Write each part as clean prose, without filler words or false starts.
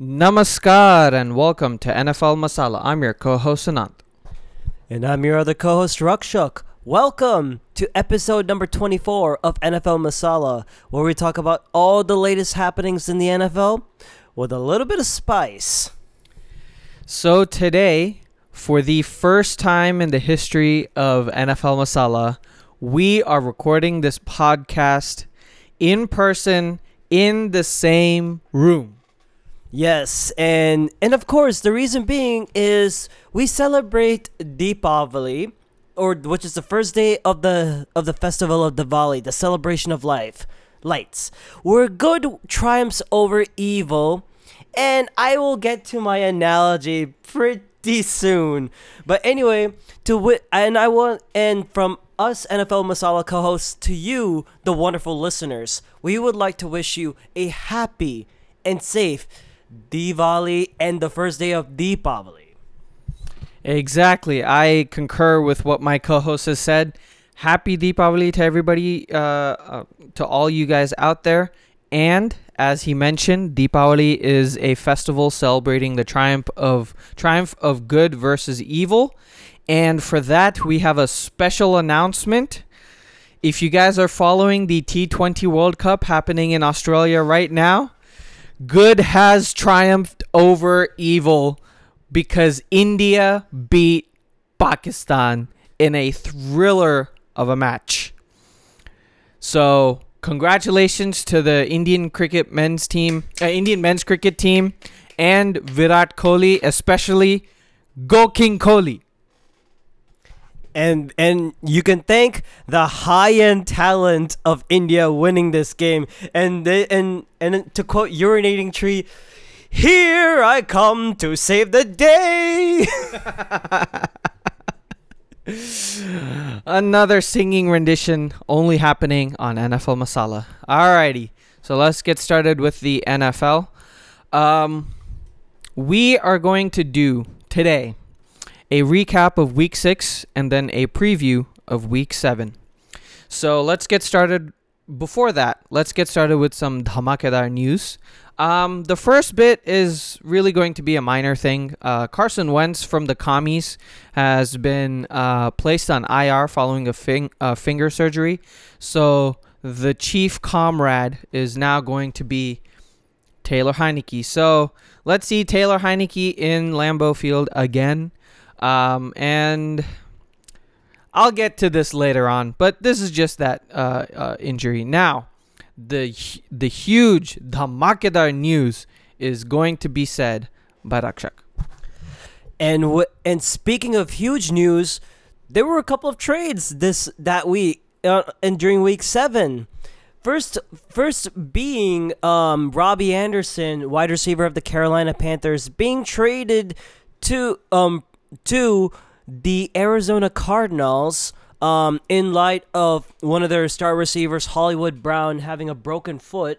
Namaskar and welcome to NFL Masala. I'm your co-host Anand. And I'm your other co-host Rukshuk. Welcome to episode number 24 of NFL Masala, where we talk about all the latest happenings in the NFL with a little bit of spice. So today, for the first time in the history of NFL Masala, we are recording this podcast in person in the same room. Yes, and of course, the reason being is we celebrate Deepavali, which is the first day of the festival of Diwali, the celebration of life, lights, where good triumphs over evil, and I will get to my analogy pretty soon. But anyway, from us NFL Masala co-hosts to you, the wonderful listeners, we would like to wish you a happy and safe Diwali and the first day of Deepavali. Exactly. I concur with what my co-host has said. Happy Deepavali to everybody, to all you guys out there. And as he mentioned, Deepavali is a festival celebrating the triumph of good versus evil. And for that, we have a special announcement. If you guys are following the T20 World Cup happening in Australia right now, good has triumphed over evil because India beat Pakistan in a thriller of a match. So congratulations to the Indian men's cricket team and Virat Kohli, especially Go King Kohli. And you can thank the high-end talent of India winning this game. And to quote Urinating Tree, "Here I come to save the day." Another singing rendition only happening on NFL Masala. Alrighty, so let's get started with the NFL. We are going to do today a recap of Week 6, and then a preview of Week 7. So let's get started. Before that, let's get started with some dhamakedar news. The first bit is really going to be a minor thing. Carson Wentz from the Commies has been placed on IR following a finger surgery. So the chief comrade is now going to be Taylor Heineke. So let's see Taylor Heineke in Lambeau Field again. And I'll get to this later on, but this is just that injury. Now, the huge dhamakedar news is going to be said by Rakshak. And speaking of huge news, there were a couple of trades that week and during Week 7. First being Robbie Anderson, wide receiver of the Carolina Panthers, being traded to the Arizona Cardinals in light of one of their star receivers, Hollywood Brown, having a broken foot.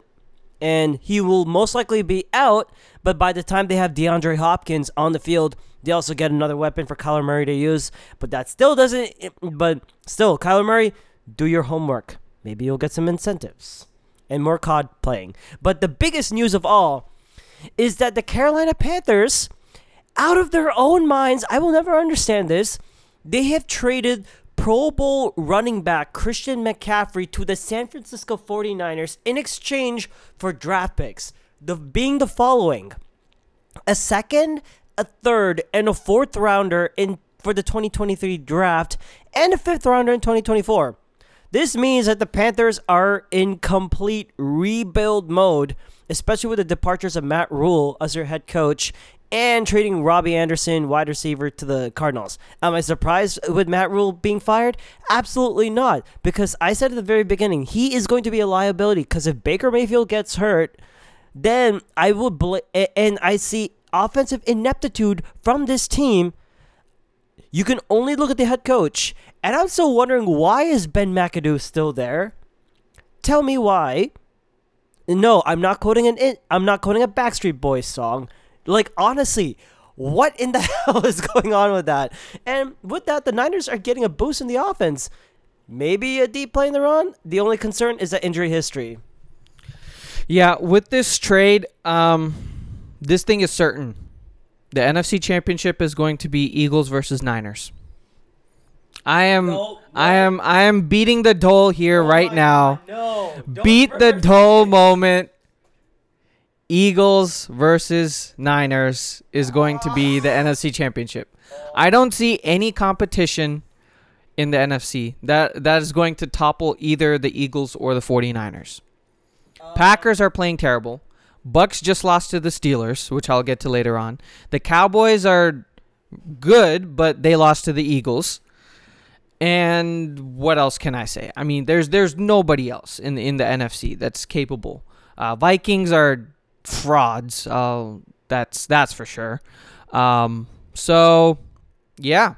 And he will most likely be out, but by the time they have DeAndre Hopkins on the field, they also get another weapon for Kyler Murray to use. But still, Kyler Murray, do your homework. Maybe you'll get some incentives and more COD playing. But the biggest news of all is that the Carolina Panthers, out of their own minds, I will never understand this, they have traded Pro Bowl running back Christian McCaffrey to the San Francisco 49ers in exchange for draft picks, being the following: a second, a third, and a fourth rounder for the 2023 draft, and a fifth rounder in 2024. This means that the Panthers are in complete rebuild mode, especially with the departures of Matt Rule as their head coach, and trading Robbie Anderson, wide receiver, to the Cardinals. Am I surprised with Matt Rule being fired? Absolutely not, because I said at the very beginning, he is going to be a liability, because if Baker Mayfield gets hurt, then I see offensive ineptitude from this team. You can only look at the head coach, and I'm still wondering, why is Ben McAdoo still there? Tell me why. No, I'm not quoting a Backstreet Boys song. Like, honestly, what in the hell is going on with that? And with that, the Niners are getting a boost in the offense. Maybe a deep play in the run. The only concern is the injury history. Yeah, with this trade, this thing is certain. The NFC Championship is going to be Eagles versus Niners. I am beating the dole here right now. God, no. Beat the dole moment. Eagles versus Niners is going to be the NFC Championship. I don't see any competition in the NFC that is going to topple either the Eagles or the 49ers. Packers are playing terrible. Bucks just lost to the Steelers, which I'll get to later on. The Cowboys are good, but they lost to the Eagles. And what else can I say? I mean, there's nobody else in the NFC that's capable. Vikings are frauds. That's for sure. So, yeah,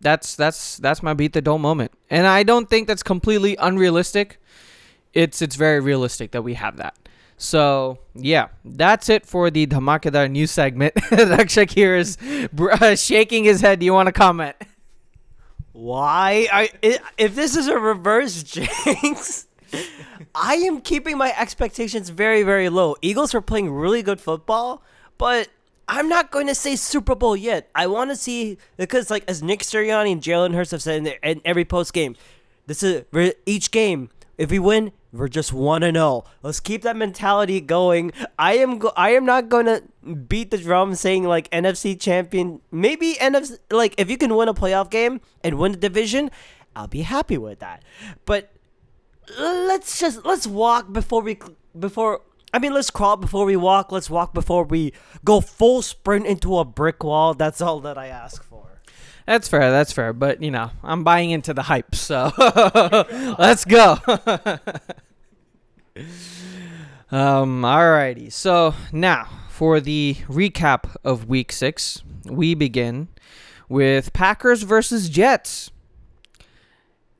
that's my beat the dome moment, and I don't think that's completely unrealistic. It's very realistic that we have that. So, yeah, that's it for the Dhamakedar news segment. Rakshak here is shaking his head. Do you want to comment? Why? If this is a reverse jinx, I am keeping my expectations very, very low. Eagles are playing really good football, but I'm not going to say Super Bowl yet. I want to see, because like as Nick Sirianni and Jalen Hurts have said in every post game, this is each game. If we win, we're just 1-0. Let's keep that mentality going. I am not going to beat the drum saying like NFC champion. Maybe NFC, like if you can win a playoff game and win the division, I'll be happy with that. But let's walk let's crawl before we walk. Let's walk before we go full sprint into a brick wall. That's all that I ask for. That's fair. But, you know, I'm buying into the hype, so let's go. Alrighty. So now for the recap of Week 6, we begin with Packers versus Jets.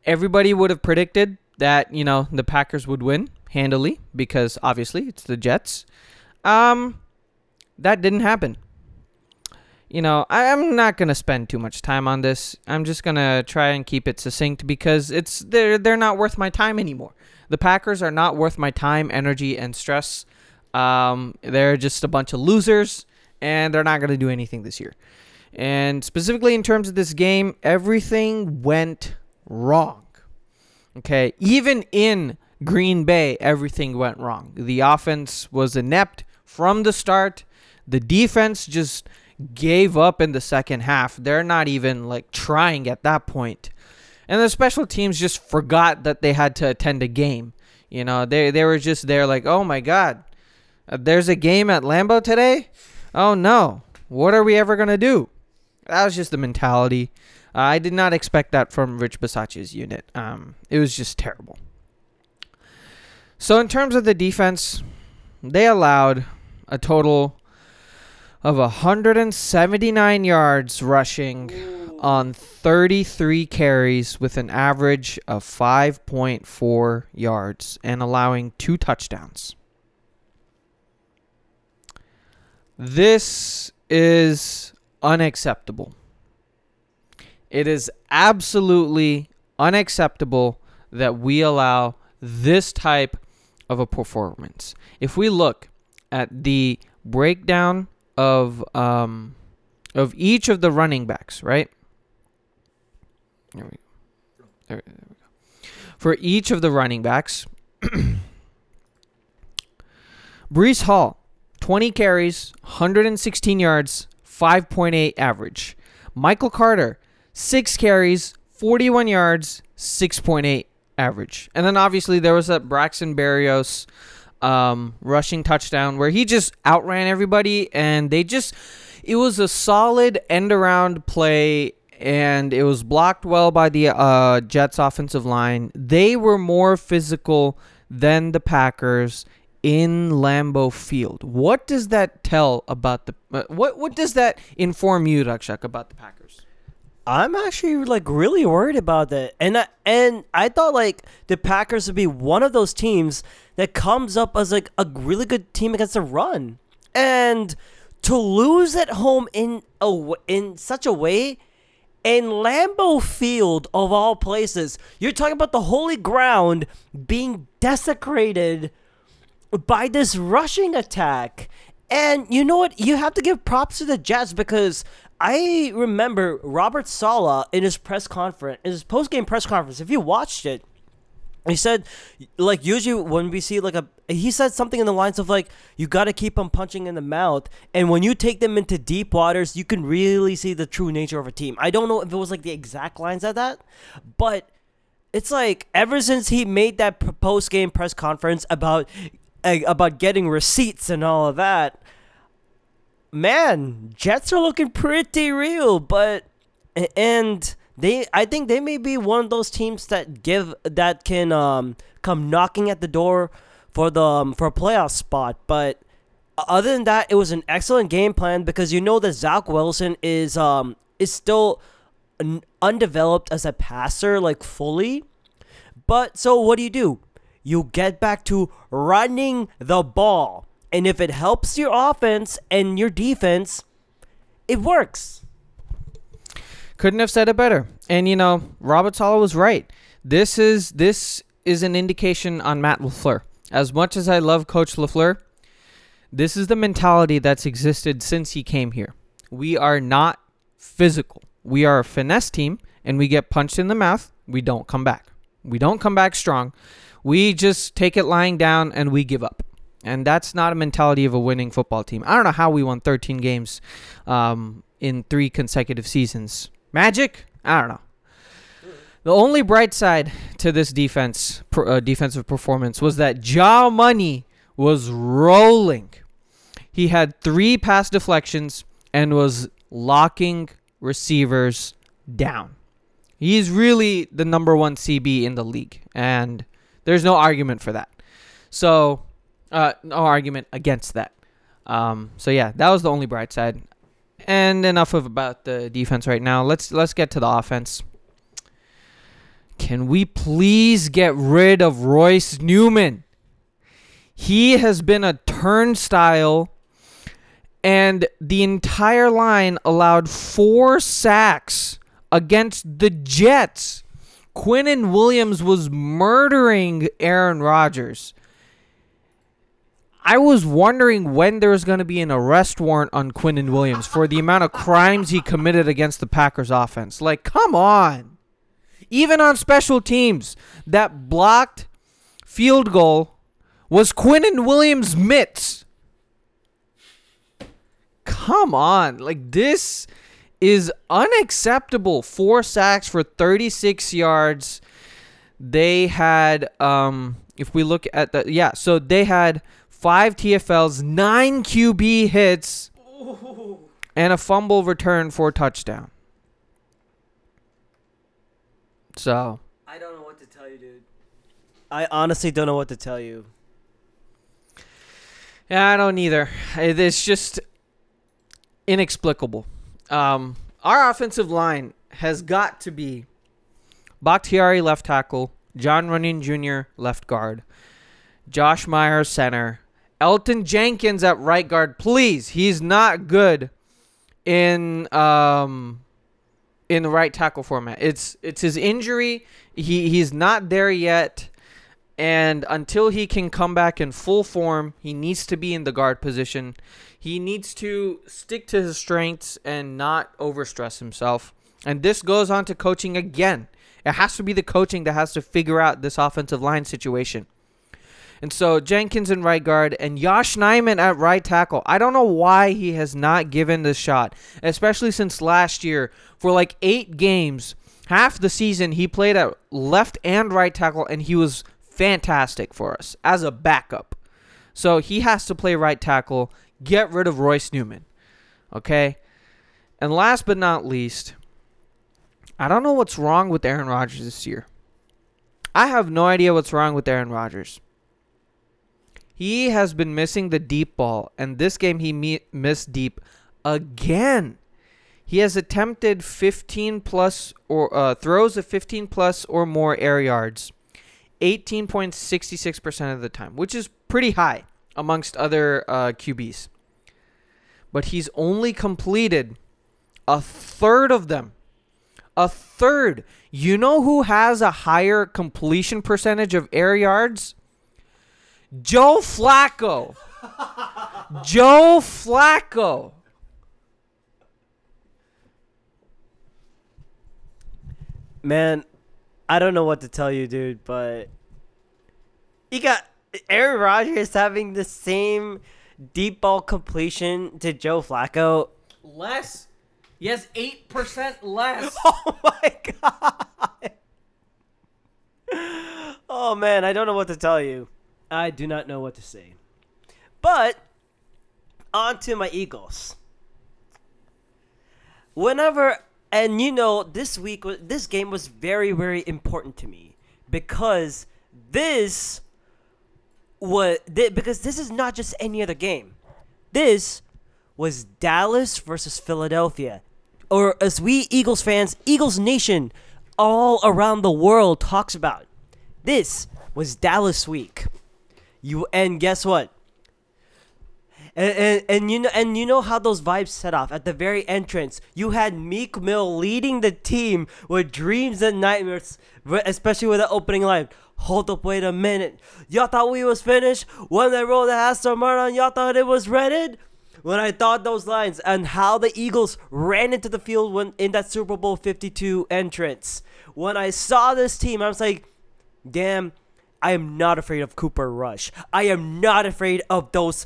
Everybody would have predicted that, you know, the Packers would win handily because obviously it's the Jets. That didn't happen. You know, I'm not going to spend too much time on this. I'm just going to try and keep it succinct because they're not worth my time anymore. The Packers are not worth my time, energy, and stress. They're just a bunch of losers, and they're not going to do anything this year. And specifically in terms of this game, everything went wrong. Okay, even in Green Bay, everything went wrong. The offense was inept from the start. The defense just gave up in the second half. They're not even like trying at that point. And the special teams just forgot that they had to attend a game. You know, they were just there like, oh my God, there's a game at Lambeau today? Oh no, what are we ever going to do? That was just the mentality. I did not expect that from Rich Bisaccia's unit. It was just terrible. So in terms of the defense, they allowed a total of 179 yards rushing on 33 carries with an average of 5.4 yards and allowing 2 touchdowns. This is unacceptable. It is absolutely unacceptable that we allow this type of a performance. If we look at the breakdown of each of the running backs, right? There we go. For each of the running backs, Breece Hall, 20 carries, 116 yards, 5.8 average. Michael Carter, 6 carries, 41 yards, 6.8 average. And then obviously there was that Braxton Berrios rushing touchdown where he just outran everybody, and it was a solid end around play, and it was blocked well by the Jets offensive line. They were more physical than the Packers in Lambeau Field. What does that tell about the what does that inform you, Rakshak, about the Packers? I'm actually like really worried about that, and I thought like the Packers would be one of those teams that comes up as like a really good team against the run, and to lose at home in such a way in Lambeau Field of all places. You're talking about the holy ground being desecrated by this rushing attack. And you know what? You have to give props to the Jets because I remember Robert Saleh in his press conference, in his post-game press conference, if you watched it, he said, like, usually when we see, like, he said something in the lines of, like, you got to keep them punching in the mouth. And when you take them into deep waters, you can really see the true nature of a team. I don't know if it was, like, the exact lines of that, but it's like ever since he made that post-game press conference about getting receipts and all of that, man, Jets are looking pretty real, but – and – I think they may be one of those teams that can come knocking at the door for a playoff spot. But other than that, it was an excellent game plan because you know that Zach Wilson is still undeveloped as a passer, like fully. But so what do? You get back to running the ball, and if it helps your offense and your defense, it works. Couldn't have said it better. And, you know, Robert Saleh was right. This is an indication on Matt LaFleur. As much as I love Coach LaFleur, this is the mentality that's existed since he came here. We are not physical. We are a finesse team, and we get punched in the mouth. We don't come back. We don't come back strong. We just take it lying down, and we give up. And that's not a mentality of a winning football team. I don't know how we won 13 games in 3 consecutive seasons. Magic? I don't know. The only bright side to this defensive performance was that Ja Money was rolling. He had 3 pass deflections and was locking receivers down. He's really the number 1 CB in the league, and there's no argument for that. So, no argument against that. So yeah, that was the only bright side. And enough about the defense right now. Let's get to the offense. Can we please get rid of Royce Newman? He has been a turnstile, and the entire line allowed 4 sacks against the Jets. Quinnen Williams was murdering Aaron Rodgers. I was wondering when there was going to be an arrest warrant on Quinnen Williams for the amount of crimes he committed against the Packers offense. Like, come on. Even on special teams, that blocked field goal was Quinnen Williams' mitts. Come on. Like, this is unacceptable. 4 sacks for 36 yards. They had, if we look at the, yeah, so they had 5 TFLs, 9 QB hits, and a fumble return for a touchdown. So I don't know what to tell you, dude. I honestly don't know what to tell you. Yeah, I don't either. It's just inexplicable. Our offensive line has got to be Bakhtiari, left tackle, John Runyon Jr., left guard, Josh Meyer, center, Elton Jenkins at right guard. Please, he's not good in the right tackle format. It's his injury. He's not there yet, and until he can come back in full form, he needs to be in the guard position. He needs to stick to his strengths and not overstress himself. And this goes on to coaching again. It has to be the coaching that has to figure out this offensive line situation. And so Jenkins in right guard and Josh Nyman at right tackle. I don't know why he has not given this shot, especially since last year. For like 8 games, half the season, he played at left and right tackle, and he was fantastic for us as a backup. So he has to play right tackle. Get rid of Royce Newman. Okay? And last but not least, I don't know what's wrong with Aaron Rodgers this year. I have no idea what's wrong with Aaron Rodgers. He has been missing the deep ball, and this game he missed deep again. He has attempted 15 plus or throws of 15 plus or more air yards 18.66% of the time, which is pretty high amongst other QBs. But he's only completed a third of them. A third. You know who has a higher completion percentage of air yards? Joe Flacco. Joe Flacco. Man, I don't know what to tell you, dude, but you got Aaron Rodgers having the same deep ball completion to Joe Flacco. Less. He has 8% less. Oh, my God. Oh, man, I don't know what to tell you. I do not know what to say. But on to my Eagles. Whenever... And, you know, this week, this game was very, very important to me because this is not just any other game. This was Dallas versus Philadelphia, or as we Eagles fans, Eagles Nation all around the world talks about. This was Dallas week. And guess what? And you know how those vibes set off at the very entrance. You had Meek Mill leading the team with dreams and nightmares, especially with the opening line. Hold up, wait a minute. Y'all thought we was finished when they rolled the Aston Martin. Y'all thought it was rented when I thought those lines, and how the Eagles ran into the field when in that Super Bowl 52 entrance. When I saw this team, I was like, damn, I am not afraid of Cooper Rush. I am not afraid of those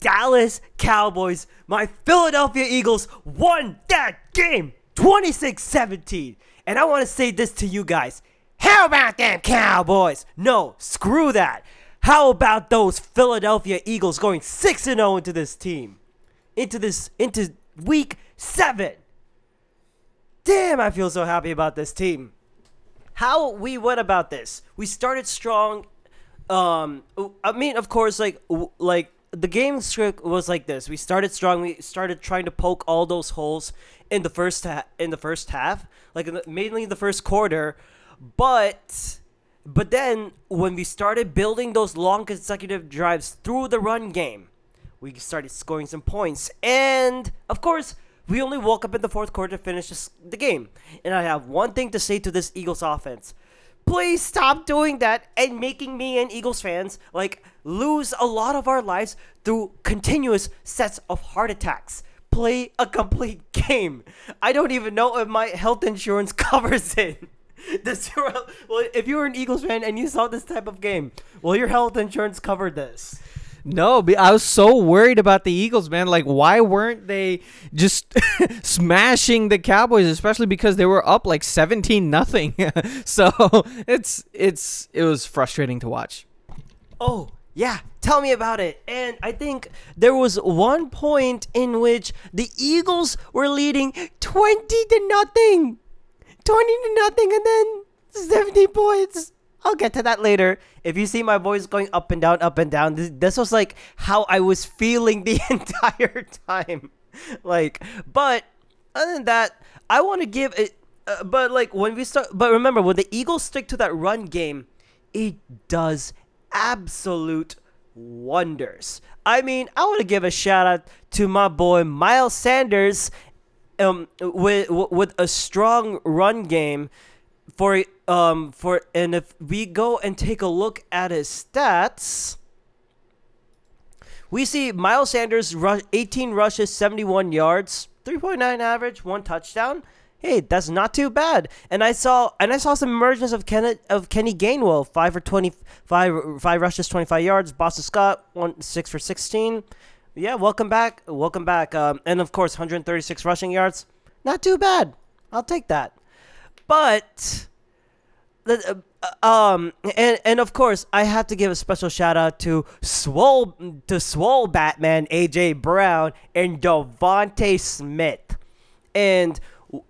Dallas Cowboys. My Philadelphia Eagles won that game 26-17. And I want to say this to you guys. How about them Cowboys? No, screw that. How about those Philadelphia Eagles going 6-0 into this team? Into week 7. Damn, I feel so happy about this team. How we went about this. We started strong. I mean, of course, like the game script was like this. We started strong. We started trying to poke all those holes in the first half, like mainly in the first quarter. But then when we started building those long consecutive drives through the run game, we started scoring some points. And, of course, we only woke up in the fourth quarter to finish the game. And I have one thing to say to this Eagles offense. Please stop doing that and making me and Eagles fans lose a lot of our lives through continuous sets of heart attacks. Play a complete game. I don't even know if my health insurance covers it. Well, if you were an Eagles fan and you saw this type of game, will your health insurance cover this? No, I was so worried about the Eagles, man. Like, why weren't they just smashing the Cowboys, especially because they were up 17-0. So it was frustrating to watch. Oh, yeah. Tell me about it. And I think there was one point in which the Eagles were leading 20-0. 20-0 and then 70 points. I'll get to that later. If you see my voice going up and down, this was how I was feeling the entire time. But other than that, I want to give it. But remember, when the Eagles stick to that run game, it does absolute wonders. I mean, I want to give a shout out to my boy Miles Sanders, with a strong run game. And if we go and take a look at his stats, we see Miles Sanders 18 rushes, 71 yards, 3.9 average, 1 touchdown. Hey, that's not too bad. And I saw some emergence of Kenny Gainwell, 5 rushes, 25 yards. Boston Scott 6 for 16. Yeah, welcome back. And of course, 136 rushing yards. Not too bad. I'll take that. But, and of course, I have to give a special shout out to Swole Batman, A.J. Brown, and Devontae Smith, and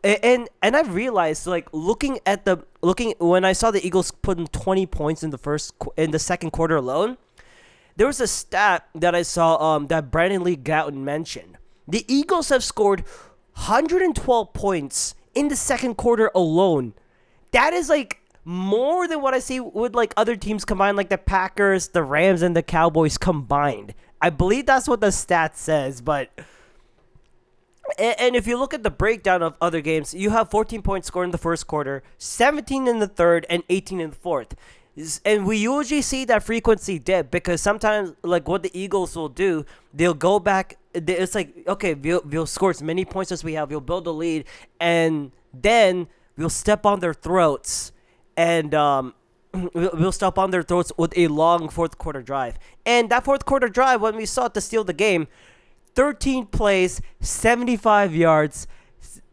I realized when I saw the Eagles put in 20 points in the second quarter alone, there was a stat that I saw that Brandon Lee Gouton mentioned. The Eagles have scored 112 points in the second quarter alone. That is more than what I see with other teams combined, the Packers, the Rams, and the Cowboys combined. I believe that's what the stat says. But and if you look at the breakdown of other games, you have 14 points scored in the first quarter, 17 in the third, and 18 in the fourth. And we usually see that frequency dip because sometimes, like, what the Eagles will do, they'll go back. It's like, okay, we'll score as many points as we have. We'll build a lead. And then we'll step on their throats. And we'll step on their throats with a long fourth-quarter drive. And that fourth-quarter drive, when we saw it to steal the game, 13 plays, 75 yards,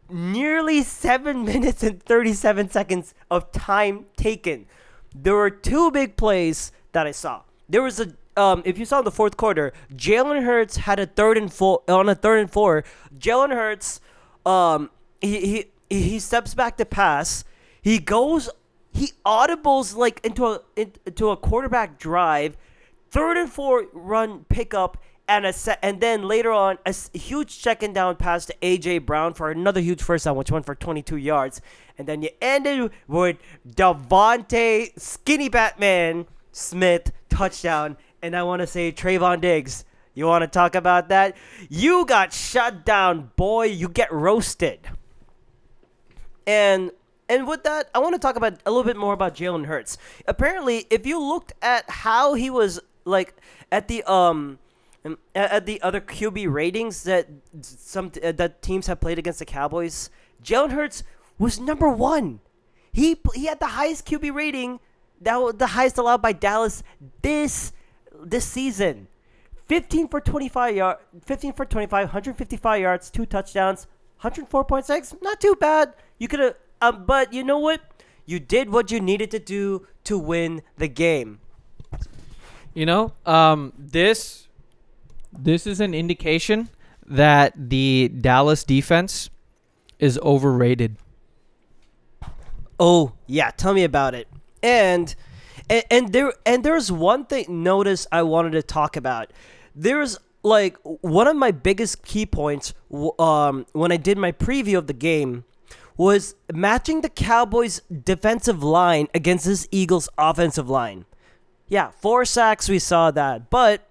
nearly 7 minutes and 37 seconds of time taken. There were two big plays that I saw. There was a if you saw the fourth quarter, Jalen Hurts had a third and four. Jalen Hurts, he steps back to pass. He goes, he audibles like into a quarterback drive, 3rd and 4 run pickup, and then later on a huge second down pass to A.J. Brown for another huge first down, which went for 22 yards. And then you ended with Devontae Skinny Batman Smith touchdown. And I want to say Trayvon Diggs. You want to talk about that? You got shut down, boy. You get roasted. And with that, I want to talk about a little bit more about Jalen Hurts. Apparently, if you looked at how he was like at the other QB ratings that that teams have played against the Cowboys, Jalen Hurts was number 1. He had the highest QB rating, that was the highest allowed by Dallas this season. 15 for 25, 155 yards, 2 touchdowns, 104.6. Not too bad. You could have, but you know what? You did what you needed to do to win the game. You know, this is an indication that the Dallas defense is overrated. Oh yeah, tell me about it. And there's one thing notice I wanted to talk about. There's like one of my biggest key points when I did my preview of the game was matching the Cowboys' defensive line against this Eagles' offensive line. Yeah, 4 sacks, we saw that, but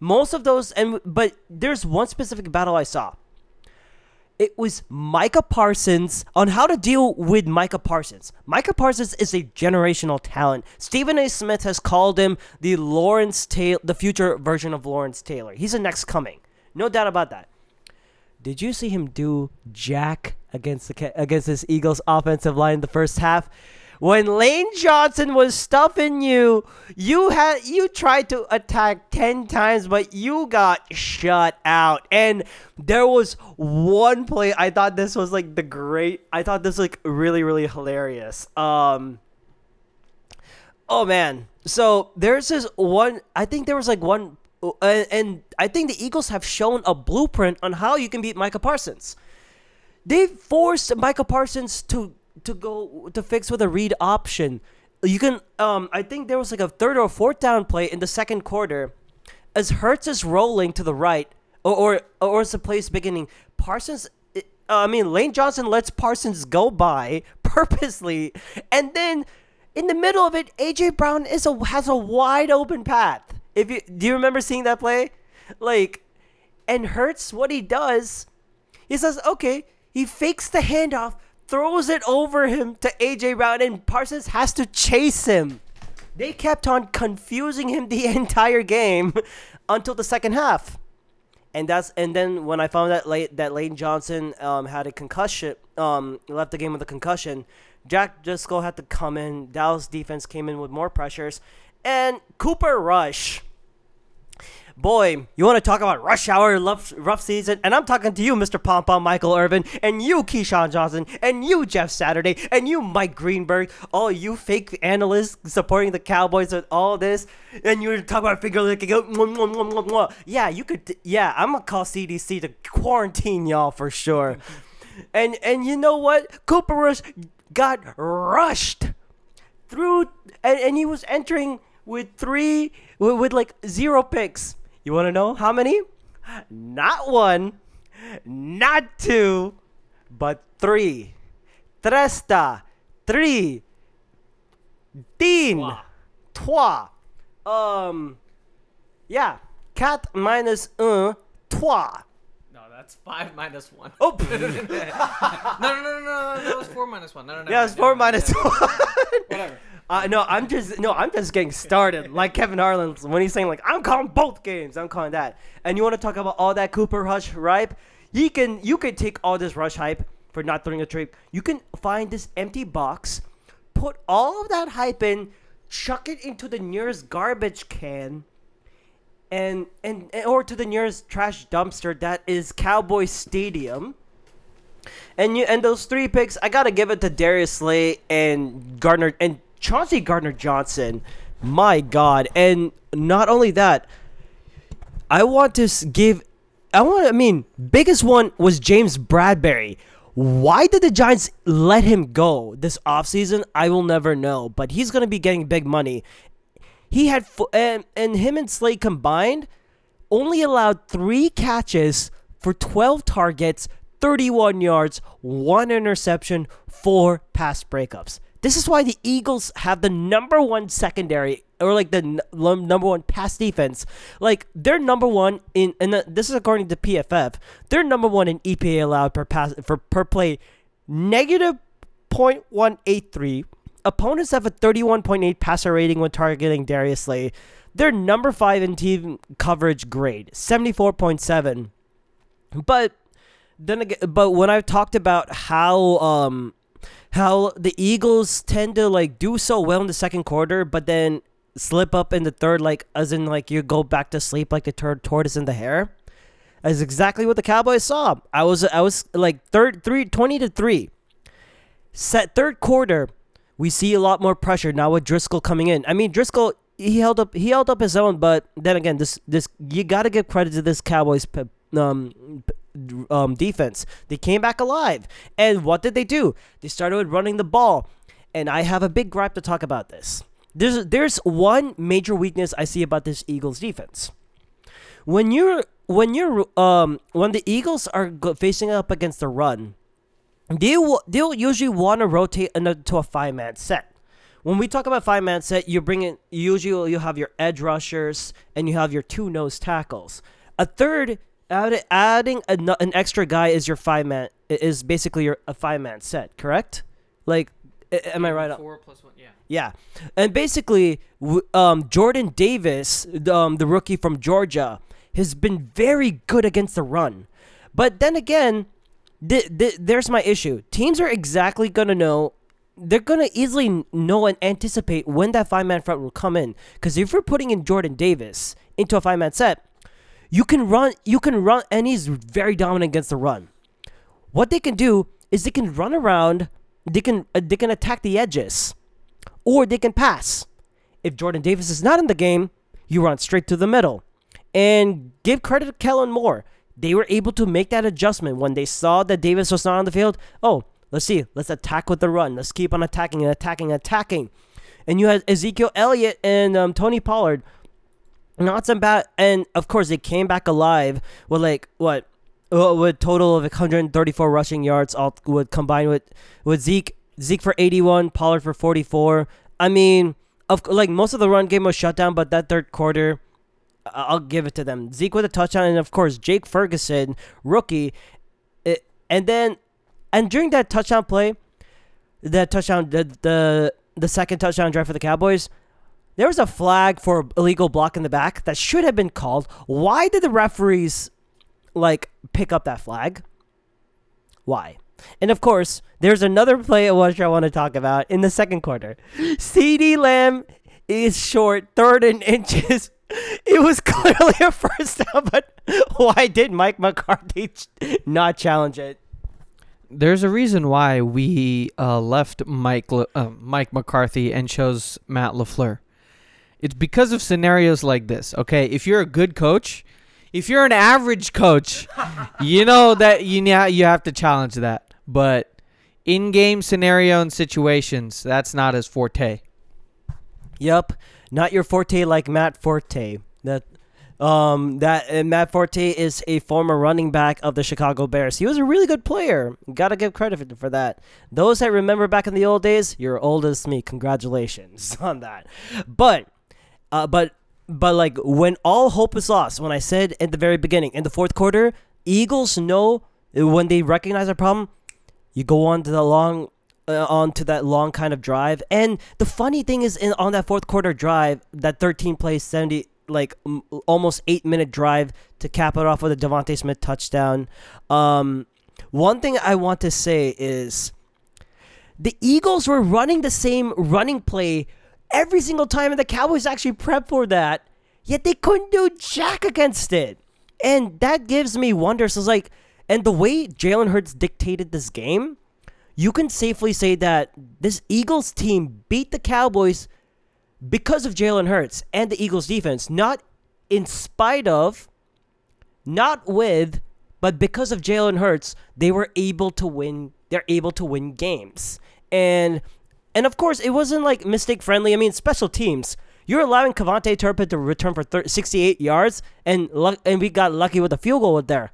most of those, but there's one specific battle I saw. It was Micah Parsons on how to deal with Micah Parsons. Micah Parsons is a generational talent. Stephen A. Smith has called him the future version of Lawrence Taylor. He's the next coming, no doubt about that. Did you see him do jack against this Eagles offensive line in the first half? When Lane Johnson was stuffing you, you tried to attack 10 times, but you got shut out. And there was one play. I thought this was like I thought this was like really, really hilarious. Oh man. So there's this one. I think there was like one, and I think the Eagles have shown a blueprint on how you can beat Micah Parsons. They forced Micah Parsons to fix with a read option. You can I think there was like a 3rd or 4th down play in the second quarter as Hurts is rolling to the right or as the play's beginning. Lane Johnson lets Parsons go by purposely, and then in the middle of it, AJ Brown has a wide open path. Do you remember seeing that play? Like, and Hurts, what he does, he says, okay, he fakes the handoff, throws it over him to A.J. Brown, and Parsons has to chase him. They kept on confusing him the entire game until the second half. And then when I found out that Lane Johnson had a concussion, left the game with a concussion, Jack Driscoll had to come in. Dallas defense came in with more pressures. And Cooper Rush. Boy, you want to talk about rush hour, rough season? And I'm talking to you, Mr. Pom-Pom, Michael Irvin, and you, Keyshawn Johnson, and you, Jeff Saturday, and you, Mike Greenberg, all you fake analysts supporting the Cowboys with all this, and you're talking about finger licking. Yeah, you could. Yeah, I'm going to call CDC to quarantine y'all for sure. And you know what? Cooper Rush got rushed through, and he was entering with like 0 picks. You want to know how many? Not 1, not 2, but 3. 3, 3. Yeah, 4 minus 1, 3. No, that's 5 minus 1. Oh, no. That was 4 minus 1. No. Yeah, it's 4 minus 1. Whatever. I'm just getting started. Like Kevin Harlan, when he's saying like, I'm calling both games. I'm calling that. And you want to talk about all that Cooper Rush hype? You can take all this Rush hype for not throwing a trade. You can find this empty box, put all of that hype in, chuck it into the nearest garbage can, and or to the nearest trash dumpster that is Cowboys Stadium. And those 3 picks, I gotta give it to Darius Slay and Gardner and Chauncey Gardner-Johnson, my God. And not only that, biggest one was James Bradberry. Why did the Giants let him go this offseason? I will never know, but he's going to be getting big money. He had, and him and Slay combined, only allowed 3 catches for 12 targets, 31 yards, 1 interception, 4 pass breakups. This is why the Eagles have the number 1 secondary, or like the number 1 pass defense. Like, they're number 1 in, and this is according to PFF, they're number 1 in EPA allowed per play, -.183. Opponents have a 31.8 passer rating when targeting Darius Slay. They're number 5 in team coverage grade, 74.7. But then again, when I've talked about how the Eagles tend to like do so well in the second quarter, but then slip up in the third, like as in like you go back to sleep like the tortoise in the hare. That's exactly what the Cowboys saw. I was like 20-3. Set third quarter, we see a lot more pressure now with Driscoll coming in. I mean, Driscoll he held up his own, but then again, this you got to give credit to this Cowboys defense. They came back alive, and what did they do? They started with running the ball, and I have a big gripe to talk about this. There's one major weakness I see about this Eagles defense. When the Eagles are facing up against the run, they'll usually want to rotate into a 5-man set. When we talk about 5-man set, you bring in usually you have your edge rushers and you have your 2 nose tackles. A third. Adding an extra guy is your 5-man is basically a 5-man set, correct? Like, am I right? 4 plus 1, yeah. Yeah, and basically, Jordan Davis, the rookie from Georgia, has been very good against the run, but then again, there's my issue. Teams are exactly gonna know. They're gonna easily know and anticipate when that 5-man front will come in. Because if you're putting in Jordan Davis into a 5-man set, You can run, and he's very dominant against the run. What they can do is they can run around, they can attack the edges, or they can pass. If Jordan Davis is not in the game, you run straight to the middle. And give credit to Kellen Moore. They were able to make that adjustment when they saw that Davis was not on the field. Oh, let's attack with the run. Let's keep on attacking. And you had Ezekiel Elliott and Tony Pollard. Not some bad, and of course they came back alive with a total of 134 rushing yards, all would combine with Zeke for 81, Pollard for 44. I mean, most of the run game was shut down, but that third quarter, I'll give it to them. Zeke with a touchdown, and of course Jake Ferguson, rookie, and during that touchdown play, the second touchdown drive for the Cowboys. There was a flag for illegal block in the back that should have been called. Why did the referees, pick up that flag? Why? And, of course, there's another play which I want to talk about in the second quarter. CeeDee Lamb is short, 3rd and inches. It was clearly a first down, but why did Mike McCarthy not challenge it? There's a reason why we left Mike McCarthy and chose Matt LaFleur. It's because of scenarios like this, okay? If you're a good coach, if you're an average coach, you know that you have to challenge that. But in-game scenario and situations, that's not his forte. Yep, not your forte like Matt Forte. Matt Forte is a former running back of the Chicago Bears. He was a really good player. Got to give credit for that. Those that remember back in the old days, you're old as me. Congratulations on that. But when all hope is lost, when I said at the very beginning, in the fourth quarter, Eagles know when they recognize a problem, you go on to the long, onto that long kind of drive. And the funny thing is, on that fourth quarter drive, that 13-play, 70, like almost 8-minute drive to cap it off with a Devontae Smith touchdown. One thing I want to say is the Eagles were running the same running play every single time, and the Cowboys actually prepped for that, yet they couldn't do jack against it. And that gives me wonder. So it's like, and the way Jalen Hurts dictated this game, you can safely say that this Eagles team beat the Cowboys because of Jalen Hurts and the Eagles defense. Not in spite of, not with, but because of Jalen Hurts, they were able to win. They're able to win games. And of course, it wasn't like mistake-friendly. I mean, special teams. You're allowing Kavontae Turpin to return for 68 yards, and we got lucky with a field goal there.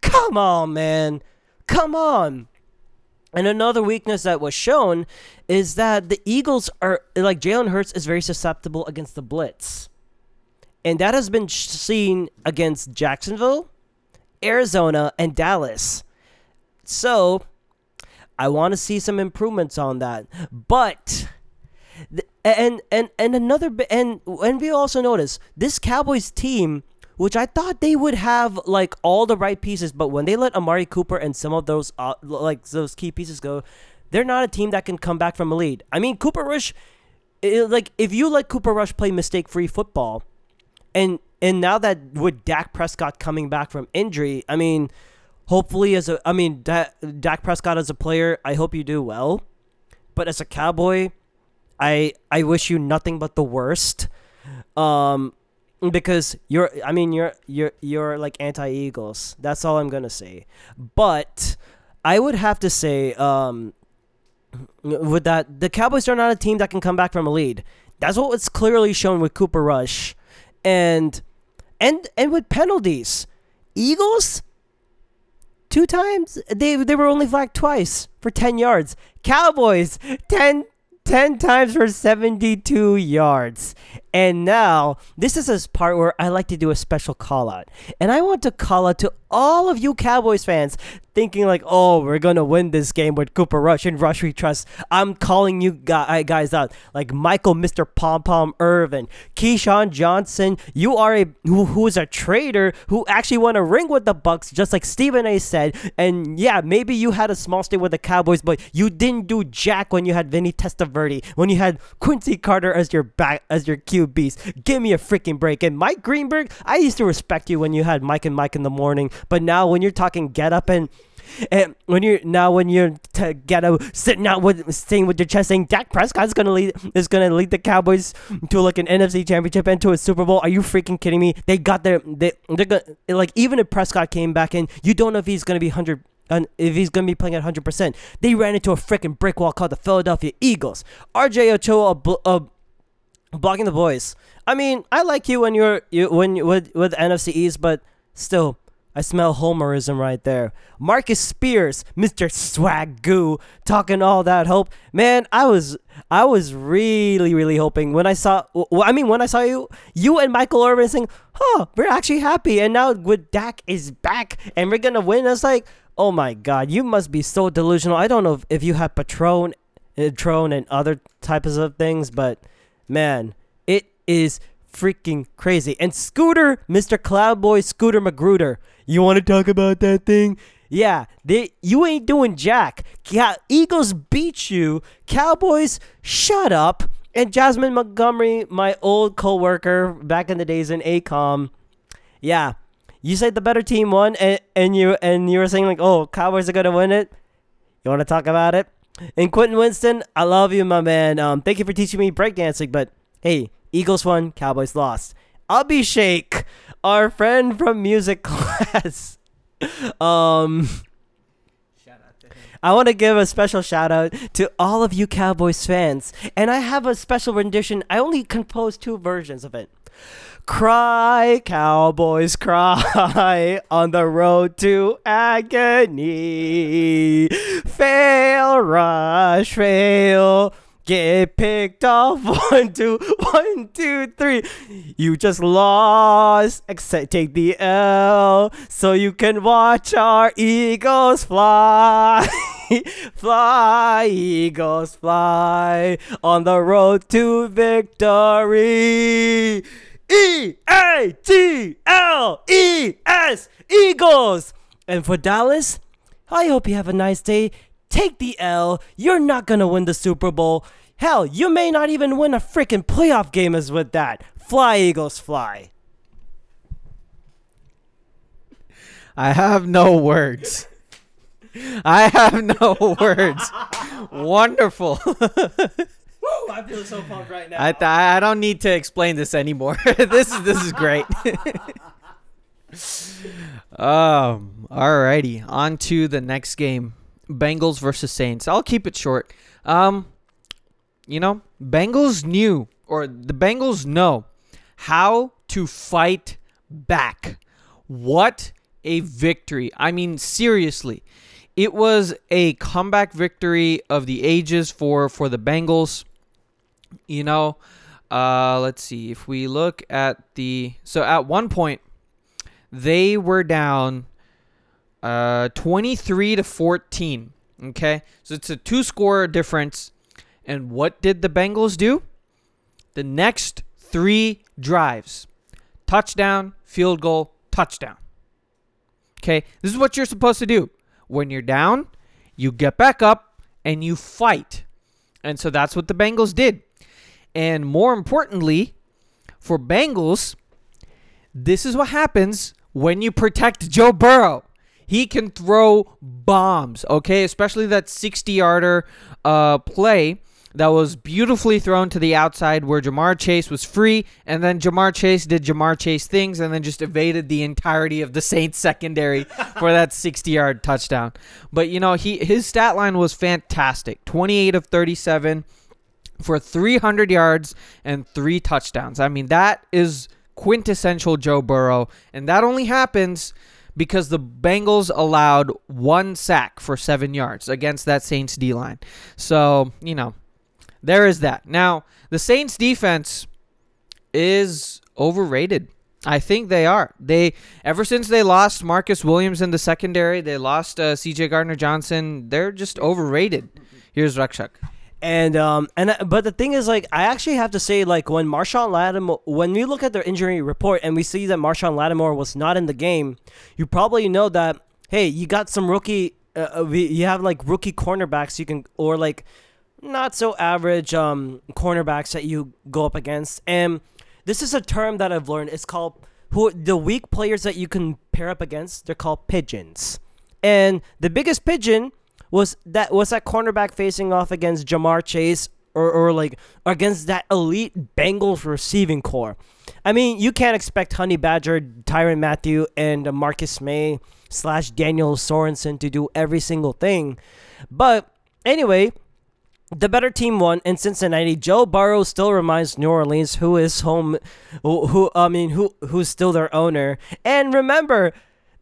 Come on, man. Come on. And another weakness that was shown is that the Eagles are, like, Jalen Hurts is very susceptible against the blitz. And that has been seen against Jacksonville, Arizona, and Dallas. So, I want to see some improvements on that. But... And we also notice this Cowboys team, which I thought they would have like all the right pieces, but when they let Amari Cooper and some of those like those key pieces go, they're not a team that can come back from a lead. I mean, Cooper Rush, like if you let Cooper Rush play mistake-free football, and now that with Dak Prescott coming back from injury, I mean, hopefully Dak Prescott as a player, I hope you do well, but as a Cowboy, I wish you nothing but the worst, because you're like anti-Eagles. That's all I'm gonna say. But I would have to say, with that, the Cowboys are not a team that can come back from a lead. That's what was clearly shown with Cooper Rush, and with penalties, Eagles. 2 times they were only flagged twice for 10 yards. Cowboys 10 times for 72 yards. And now, this is a part where I like to do a special call-out. And I want to call out to all of you Cowboys fans thinking like, oh, we're going to win this game with Cooper Rush and Rush we trust. I'm calling you guys out. Like Michael, Mr. Pom-Pom Irvin, Keyshawn Johnson, you are who's a traitor who actually won a ring with the Bucks, just like Stephen A. said. And yeah, maybe you had a small stake with the Cowboys, but you didn't do jack when you had Vinny Testaverde, when you had Quincy Carter as your QBs. Give me a freaking break. And Mike Greenberg, I used to respect you when you had Mike and Mike in the morning, but now when you're talking get up and when you're get up sitting with your chest saying Dak Prescott is gonna lead the Cowboys to like an NFC Championship and to a Super Bowl, are you freaking kidding me? They got their they're gonna, like, even if Prescott came back in, you don't know if he's gonna be 100. And if he's going to be playing at 100%, they ran into a freaking brick wall called the Philadelphia Eagles. RJ Ochoa blocking the boys. I mean, I like you when you're with NFC East, but still, I smell homerism right there. Marcus Spears, Mr. Swagoo, talking all that hope. Man, I was really, really hoping when I saw you and Michael Irvin saying, huh, we're actually happy. And now with Dak is back and we're going to win. It's like, oh my God, you must be so delusional. I don't know if you have Patron and other types of things, but man, it is freaking crazy. And Scooter, Mr. Cloudboy, Scooter Magruder, you want to talk about that thing? Yeah, you ain't doing jack. Eagles beat you. Cowboys, shut up. And Jasmine Montgomery, my old co-worker back in the days in ACOM, yeah, you said the better team won, and you were saying like, oh, Cowboys are gonna win it. You want to talk about it? And Quentin Winston, I love you, my man. Thank you for teaching me breakdancing. But hey, Eagles won, Cowboys lost. Abhishek, our friend from music class. Shout out to him. I want to give a special shout out to all of you Cowboys fans, and I have a special rendition. I only composed 2 versions of it. Cry, Cowboys, cry on the road to agony. Fail, Rush, fail. Get picked off. 1, 2, 1, 2, 3. You just lost. Except take the L so you can watch our eagles fly. Fly, eagles fly on the road to victory. E-A-G-L-E-S, Eagles. And for Dallas, I hope you have a nice day. Take the L. You're not going to win the Super Bowl. Hell, you may not even win a freaking playoff game as with that. Fly, Eagles, fly. I have no words. I have no words. Wonderful. Woo, I feel so pumped right now. I don't need to explain this anymore. This is great. Alrighty, on to the next game. Bengals versus Saints. I'll keep it short. The Bengals know how to fight back. What a victory. I mean, seriously. It was a comeback victory of the ages for the Bengals. You know, let's see. If we look at at one point, they were down 23-14. Okay, so it's a 2-score difference. And what did the Bengals do? The next 3 drives: touchdown, field goal, touchdown. Okay, this is what you're supposed to do. When you're down, you get back up and you fight. And so that's what the Bengals did. And more importantly, for Bengals, this is what happens when you protect Joe Burrow. He can throw bombs, okay? Especially that 60-yarder play that was beautifully thrown to the outside where Jamar Chase was free, and then Jamar Chase did Jamar Chase things and then just evaded the entirety of the Saints secondary for that 60-yard touchdown. But, you know, his stat line was fantastic. 28 of 37 for 300 yards and 3 touchdowns. I mean, that is quintessential Joe Burrow, and that only happens because the Bengals allowed 1 sack for 7 yards against that Saints D-line. So, you know, there is that. Now, the Saints defense is overrated. I think they are. Ever since they lost Marcus Williams in the secondary, they lost C.J. Gardner-Johnson, they're just overrated. Here's Rukshuk. But the thing is, like, I actually have to say, like, when Marshawn Lattimore, when we look at their injury report and we see that Marshawn Lattimore was not in the game, you probably know that, hey, you got some rookie, you have like rookie cornerbacks you can, or like not so average cornerbacks that you go up against. And this is a term that I've learned. It's called the weak players that you can pair up against. They're called pigeons. And the biggest pigeon was that cornerback facing off against Jamar Chase or against that elite Bengals receiving core. I mean, you can't expect Honey Badger, Tyrann Mathieu, and Marcus May / Daniel Sorensen to do every single thing. But anyway, the better team won in Cincinnati. Joe Burrow still reminds New Orleans who's still their owner. And remember,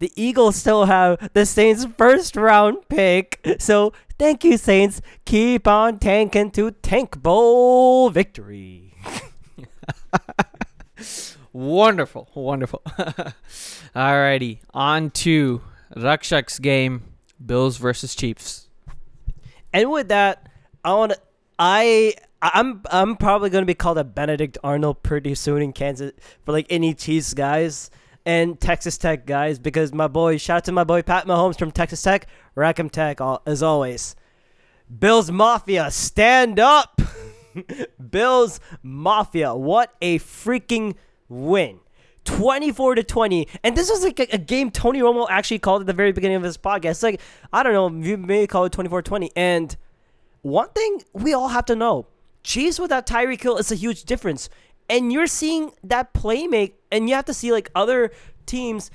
the Eagles still have the Saints' first-round pick. So, thank you, Saints. Keep on tanking to Tank Bowl victory. Wonderful. Wonderful. Alrighty. On to Rakshak's game, Bills versus Chiefs. And with that, I'm probably going to be called a Benedict Arnold pretty soon in Kansas for, like, any Chiefs guys. And Texas Tech guys, because shout out to my boy Pat Mahomes from Texas Tech, Rackham Tech, as always. Bills Mafia, stand up! Bills Mafia, what a freaking win. 24-20, and this was like a game Tony Romo actually called at the very beginning of his podcast. Like, I don't know, you may call it 24-20, and one thing we all have to know, Chiefs without Tyreek Hill is a huge difference. And you're seeing that playmake, and you have to see, like, other teams,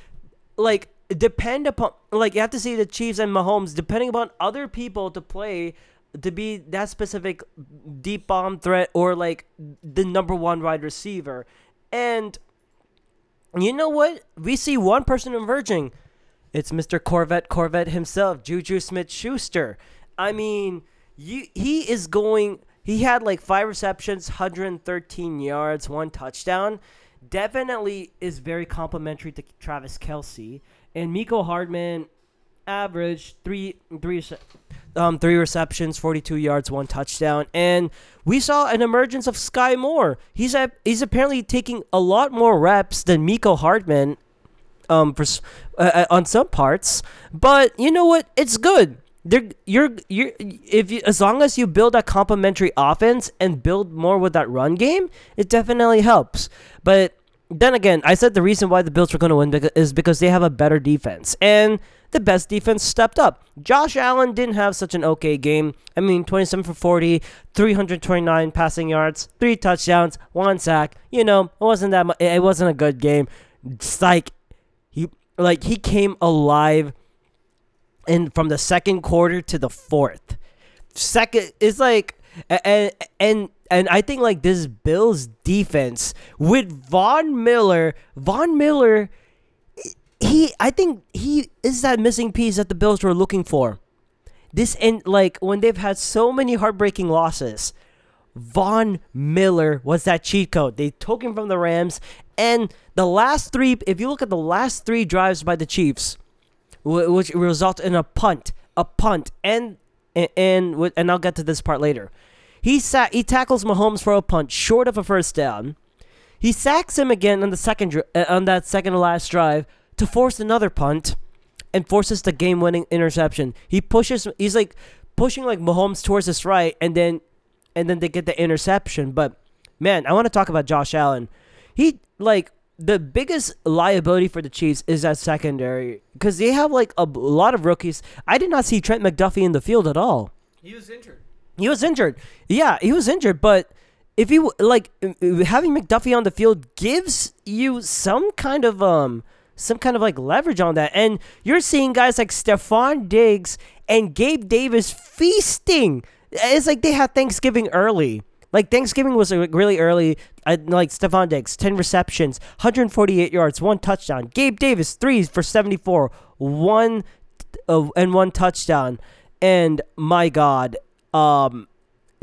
like, depend upon, like, you have to see the Chiefs and Mahomes depending upon other people to play to be that specific deep bomb threat or, like, the number one wide receiver. And you know what? We see one person emerging. It's Mr. Corvette himself, Juju Smith-Schuster. I mean, he is going He had like 5 receptions, 113 yards, 1 touchdown. Definitely is very complimentary to Travis Kelce. And Mecole Hardman averaged three receptions, 42 yards, 1 touchdown. And we saw an emergence of Sky Moore. He's apparently taking a lot more reps than Mecole Hardman on some parts. But you know what? It's good. As long as you build a complementary offense and build more with that run game, it definitely helps. But then again, I said the reason why the Bills were going to win is because they have a better defense, and the best defense stepped up. Josh Allen didn't have such an okay game. I mean, 27 for 40, 329 passing yards, 3 touchdowns, 1 sack. You know, it wasn't a good game. It's he came alive. And from the second quarter to the fourth. And I think like this Bills defense with Von Miller, I think he is that missing piece that the Bills were looking for. When they've had so many heartbreaking losses, Von Miller was that cheat code. They took him from the Rams, and if you look at the last 3 drives by the Chiefs, which result in a punt, and I'll get to this part later. He tackles Mahomes for a punt, short of a first down. He sacks him again on that second to last drive to force another punt, and forces the game-winning interception. He's pushing Mahomes towards his right, and then they get the interception. But man, I want to talk about Josh Allen. The biggest liability for the Chiefs is that secondary, because they have a lot of rookies. I did not see Trent McDuffie in the field at all. He was injured. Yeah, he was injured. But if you having McDuffie on the field gives you some kind of leverage on that, and you're seeing guys like Stephon Diggs and Gabe Davis feasting. It's like they had Thanksgiving early. Thanksgiving was really early. Stephon Diggs, 10 receptions, 148 yards, 1 touchdown. Gabe Davis, 3 for 74, and 1 touchdown. And my God,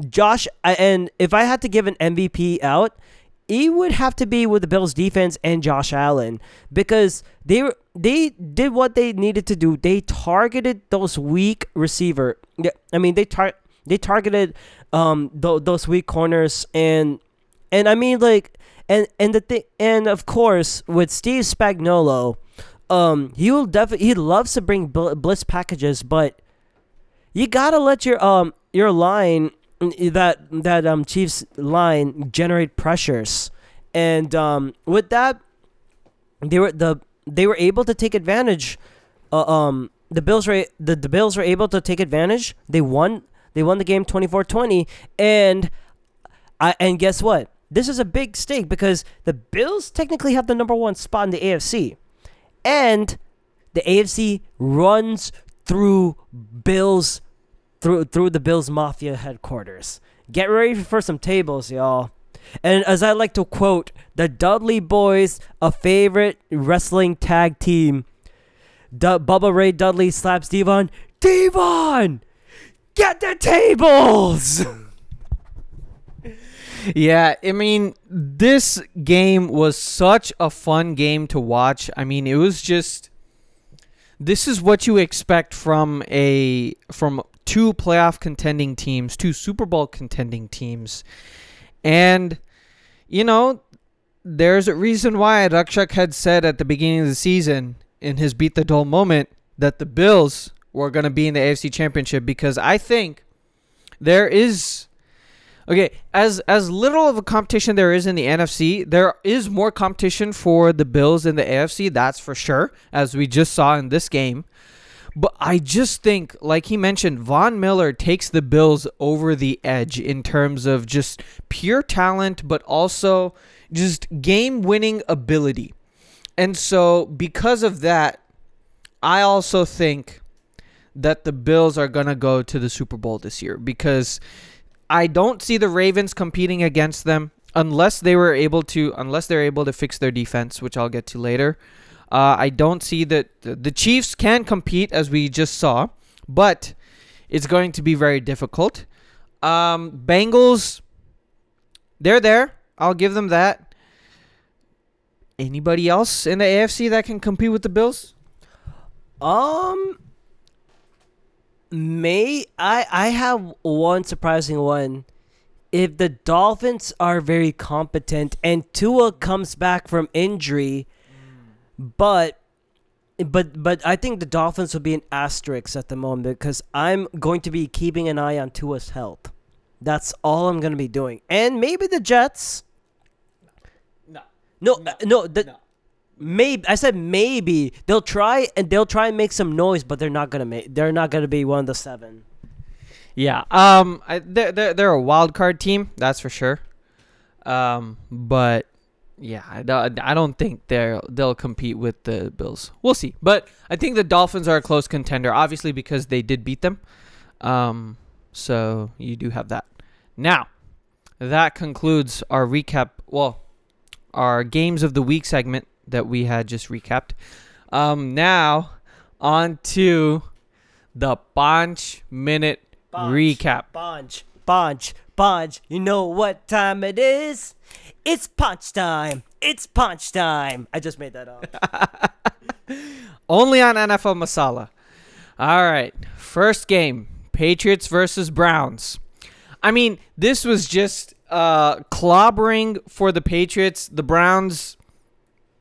Josh. And if I had to give an MVP out, it would have to be with the Bills defense and Josh Allen, because they did what they needed to do. They targeted those weak receiver. I mean, they targeted those weak corners, and I mean and of course with Steve Spagnuolo, he loves to bring blitz packages, but you gotta let your line that Chiefs line generate pressures, and with that they were able to take advantage. The Bills were able to take advantage. They won the game 24-20, and guess what? This is a big stake because the Bills technically have the number 1 spot in the AFC, and the AFC runs through the Bills Mafia headquarters. Get ready for some tables, y'all. And as I like to quote the Dudley Boys, a favorite wrestling tag team, Bubba Ray Dudley slaps Devon. Devon! Get the tables! Yeah, I mean, this game was such a fun game to watch. I mean, it was just... This is what you expect from 2 playoff contending teams, 2 Super Bowl contending teams. And, you know, there's a reason why Rukshuk had said at the beginning of the season in his Beat the Dole moment that the Bills... we're going to be in the AFC Championship, because I think there is... Okay, as little of a competition there is in the NFC, there is more competition for the Bills in the AFC, that's for sure, as we just saw in this game. But I just think, like he mentioned, Von Miller takes the Bills over the edge in terms of just pure talent, but also just game-winning ability. And so, because of that, I also think... that the Bills are going to go to the Super Bowl this year, because I don't see the Ravens competing against them unless they're able to fix their defense, which I'll get to later. I don't see that the Chiefs can compete, as we just saw, but it's going to be very difficult. Bengals, they're there. I'll give them that. Anybody else in the AFC that can compete with the Bills? I have one surprising one. If the Dolphins are very competent and Tua comes back from injury, but I think the Dolphins will be an asterisk at the moment because I'm going to be keeping an eye on Tua's health. That's all I'm going to be doing. And maybe the Jets. No. Maybe I said maybe they'll try and make some noise, but they're not gonna be one of the seven. Yeah, they're a wild card team, that's for sure. But yeah, I don't think they'll compete with the Bills. We'll see, but I think the Dolphins are a close contender, obviously because they did beat them. So you do have that. Now, that concludes our recap. Well, our games of the week segment that we had just recapped. Now on to the recap. Punch. You know what time it is? It's punch time. I just made that up. Only on NFL Masala. All right. First game, Patriots versus Browns. I mean, this was just clobbering for the Patriots. The Browns,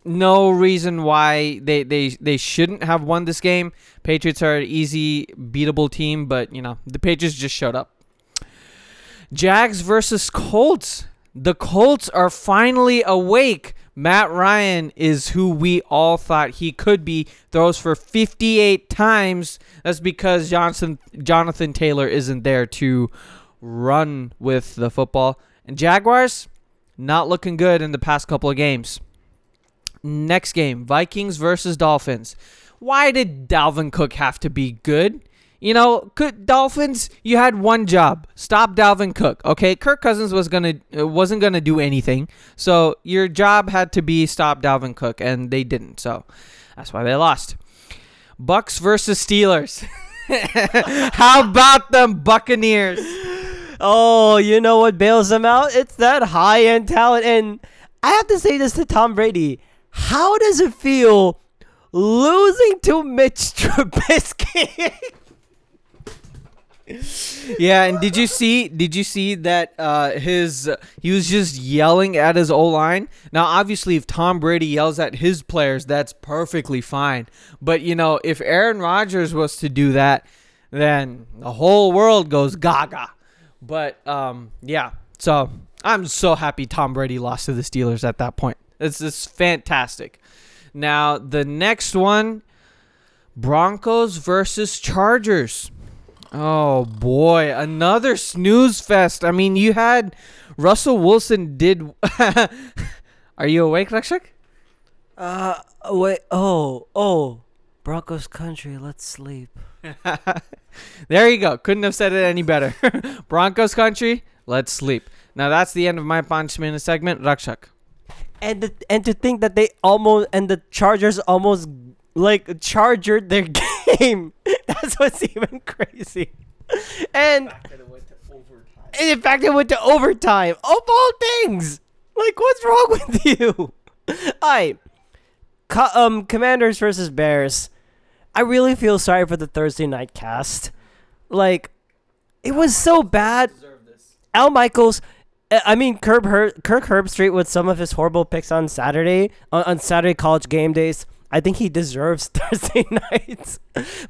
no reason why they shouldn't have won this game. Patriots are an easy, beatable team, but, you know, the Patriots just showed up. Jags versus Colts. The Colts are finally awake. Matt Ryan is who we all thought he could be. Throws for 58 times. That's because Jonathan Taylor isn't there to run with the football. And Jaguars, not looking good in the past couple of games. Next game, Vikings versus Dolphins. Why did Dalvin Cook have to be good? You know, Dolphins, you had one job. Stop Dalvin Cook, okay? Kirk Cousins wasn't going to do anything. So your job had to be stop Dalvin Cook, and they didn't. So that's why they lost. Bucks versus Steelers. How about them Buccaneers? Oh, you know what bails them out? It's that high-end talent. And I have to say this to Tom Brady. How does it feel losing to Mitch Trubisky? Yeah, and did you see that he was just yelling at his O-line? Now, obviously, if Tom Brady yells at his players, that's perfectly fine. But, you know, if Aaron Rodgers was to do that, then the whole world goes gaga. But, yeah, so I'm so happy Tom Brady lost to the Steelers at that point. This is fantastic. Now, the next one, Broncos versus Chargers. Oh, boy. Another snooze fest. I mean, you had Russell Wilson did. Are you awake, Rukshuk? Wait. Oh. Broncos country. Let's sleep. There you go. Couldn't have said it any better. Broncos country. Let's sleep. Now, that's the end of my punch minute segment. Rukshuk. And to think that the Chargers almost like chargered their game. That's what's even crazy. And in fact, it went to overtime. Of all things, like what's wrong with you? Commanders versus Bears. I really feel sorry for the Thursday night cast. Like it was so bad. Al Michaels. I mean, Kirk Herbstreit with some of his horrible picks on Saturday college game days. I think he deserves Thursday nights.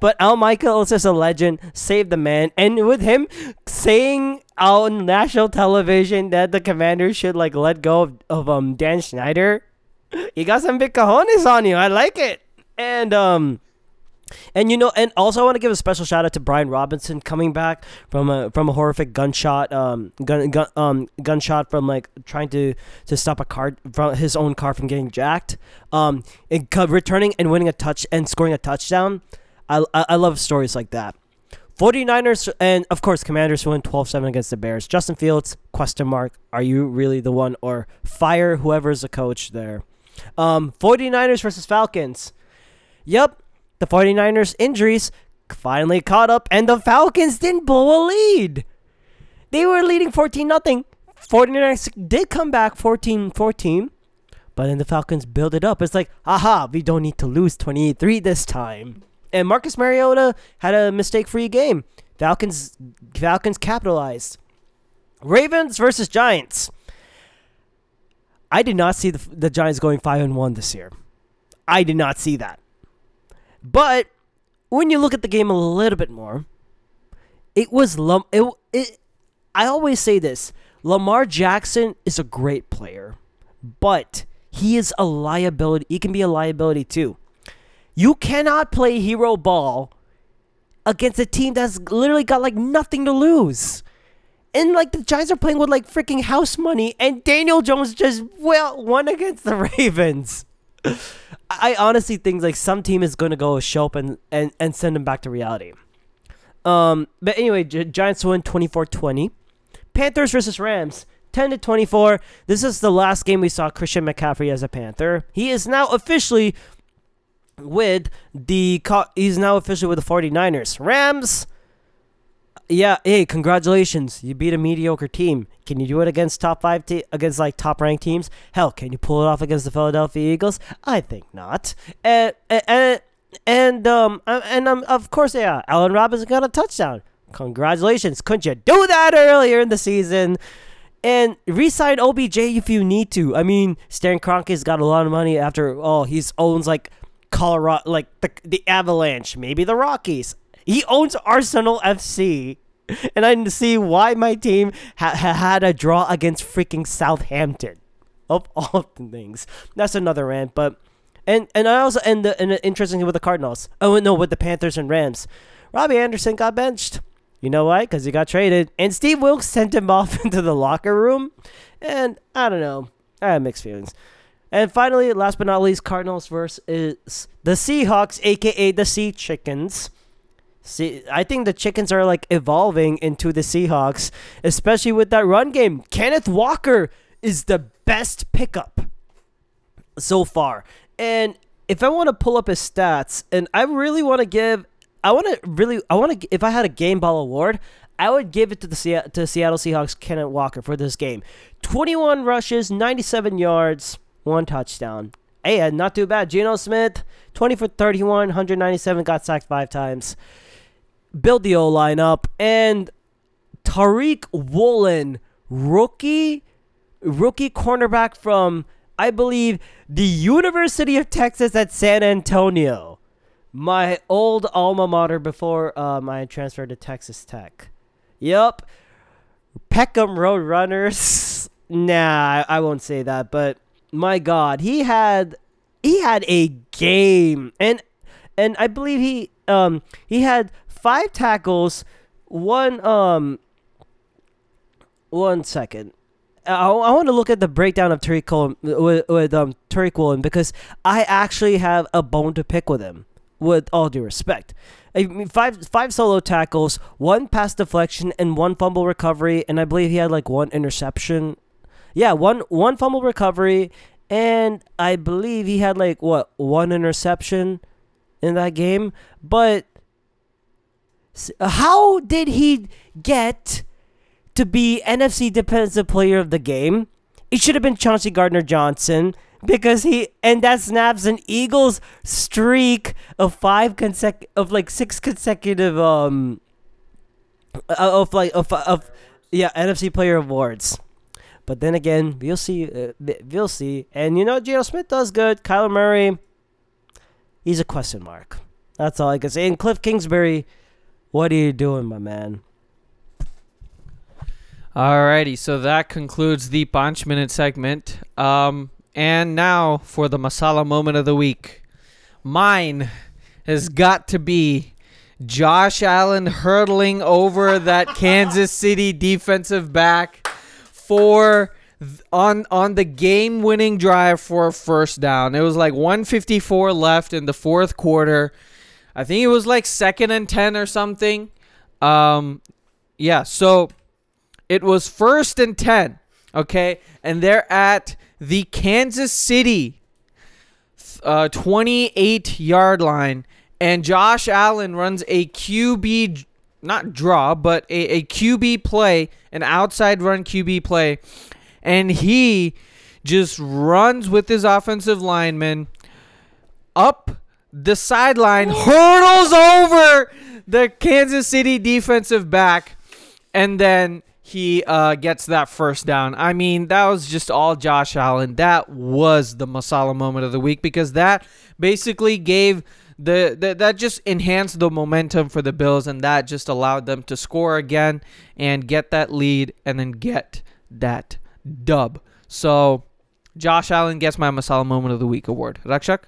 But Al Michaels is a legend. Save the man. And with him saying on national television that the Commanders should like let go of Dan Snyder, you got some big cojones on you. I like it. And you know, and also I want to give a special shout out to Brian Robinson coming back from a horrific gunshot from like trying to stop a car from his own car from getting jacked. And returning and winning scoring a touchdown. I love stories like that. 49ers and of course Commanders win 12-7 against the Bears. Justin Fields ? Are you really the one or fire whoever's the coach there? 49ers versus Falcons. Yep. The 49ers' injuries finally caught up, and the Falcons didn't blow a lead. They were leading 14-0. 49ers did come back 14-14. But then the Falcons build it up. It's like, aha, we don't need to lose 28-3 this time. And Marcus Mariota had a mistake-free game. Falcons capitalized. Ravens versus Giants. I did not see the Giants going 5-1 this year. I did not see that. But when you look at the game a little bit more, it was I always say this. Lamar Jackson is a great player. But he is a liability. He can be a liability too. You cannot play hero ball against a team that's literally got like nothing to lose. And like the Giants are playing with like freaking house money, and Daniel Jones just won against the Ravens. I honestly think like some team is going to go show up and send them back to reality. But anyway, Giants win 24-20. Panthers versus Rams. 10-24. This is the last game we saw Christian McCaffrey as a Panther. He is now officially with the 49ers. Rams. Yeah, hey, congratulations. You beat a mediocre team. Can you do it against against like top-ranked teams? Hell, can you pull it off against the Philadelphia Eagles? I think not. Of course, yeah, Allen Robinson got a touchdown. Congratulations. Couldn't you do that earlier in the season? And re-sign OBJ if you need to. I mean, Stan Kroenke's got a lot of money after all. He owns like Colorado, like the Avalanche, maybe the Rockies. He owns Arsenal FC. And I didn't see why my team had a draw against freaking Southampton. Of all things. That's another rant. But and interestingly with the Cardinals. Oh, no, with the Panthers and Rams. Robbie Anderson got benched. You know why? Because he got traded. And Steve Wilkes sent him off into the locker room. And I don't know. I have mixed feelings. And finally, last but not least, Cardinals versus the Seahawks, a.k.a. the Sea Chickens. See, I think the Chickens are like evolving into the Seahawks, especially with that run game. Kenneth Walker is the best pickup so far. And if I want to pull up his stats, and if I had a game ball award, I would give it to the Seattle Seahawks Kenneth Walker for this game. 21 rushes, 97 yards, 1 touchdown. Hey, not too bad. Geno Smith, 20 for 31, 197, got sacked 5 times. Build the O-line up. And Tariq Woolen, rookie cornerback from, I believe, the University of Texas at San Antonio. My old alma mater before I transferred to Texas Tech. Yep. Peckham Roadrunners. Nah, I won't say that. But my God, he had a game. And I believe he had 5 tackles. One second. I want to look at the breakdown of Tariq Woolen, with Tariq Woolen, because I actually have a bone to pick with him. With all due respect. I mean, 5 solo tackles, 1 pass deflection, and 1 fumble recovery. And I believe he had like 1 interception. Yeah, one fumble recovery. And I believe he had like, 1 interception in that game. But how did he get to be NFC Defensive Player of the Game? It should have been Chauncey Gardner-Johnson. Because that snaps an Eagles streak of 6 consecutive NFC Player Awards. But then again, we'll see. And you know, Geno Smith does good. Kyler Murray, he's a question mark. That's all I can say. And Cliff Kingsbury, what are you doing, my man? Alrighty, so that concludes the Bunch Minute segment. And now for the Masala moment of the week. Mine has got to be Josh Allen hurtling over that Kansas City defensive back on the game-winning drive for a first down. It was like 1:54 left in the fourth quarter. I think it was like 2nd and 10 or something. So it was 1st and 10. Okay, and they're at the Kansas City 28-yard line, and Josh Allen runs a QB not draw, but a QB play, an outside run QB play, and he just runs with his offensive lineman up the sideline, hurdles over the Kansas City defensive back, and then he gets that first down. I mean, that was just all Josh Allen. That was the Masala moment of the week, because that basically gave that just enhanced the momentum for the Bills, and that just allowed them to score again and get that lead and then get that dub. So Josh Allen gets my Masala moment of the week award. Rukshuk?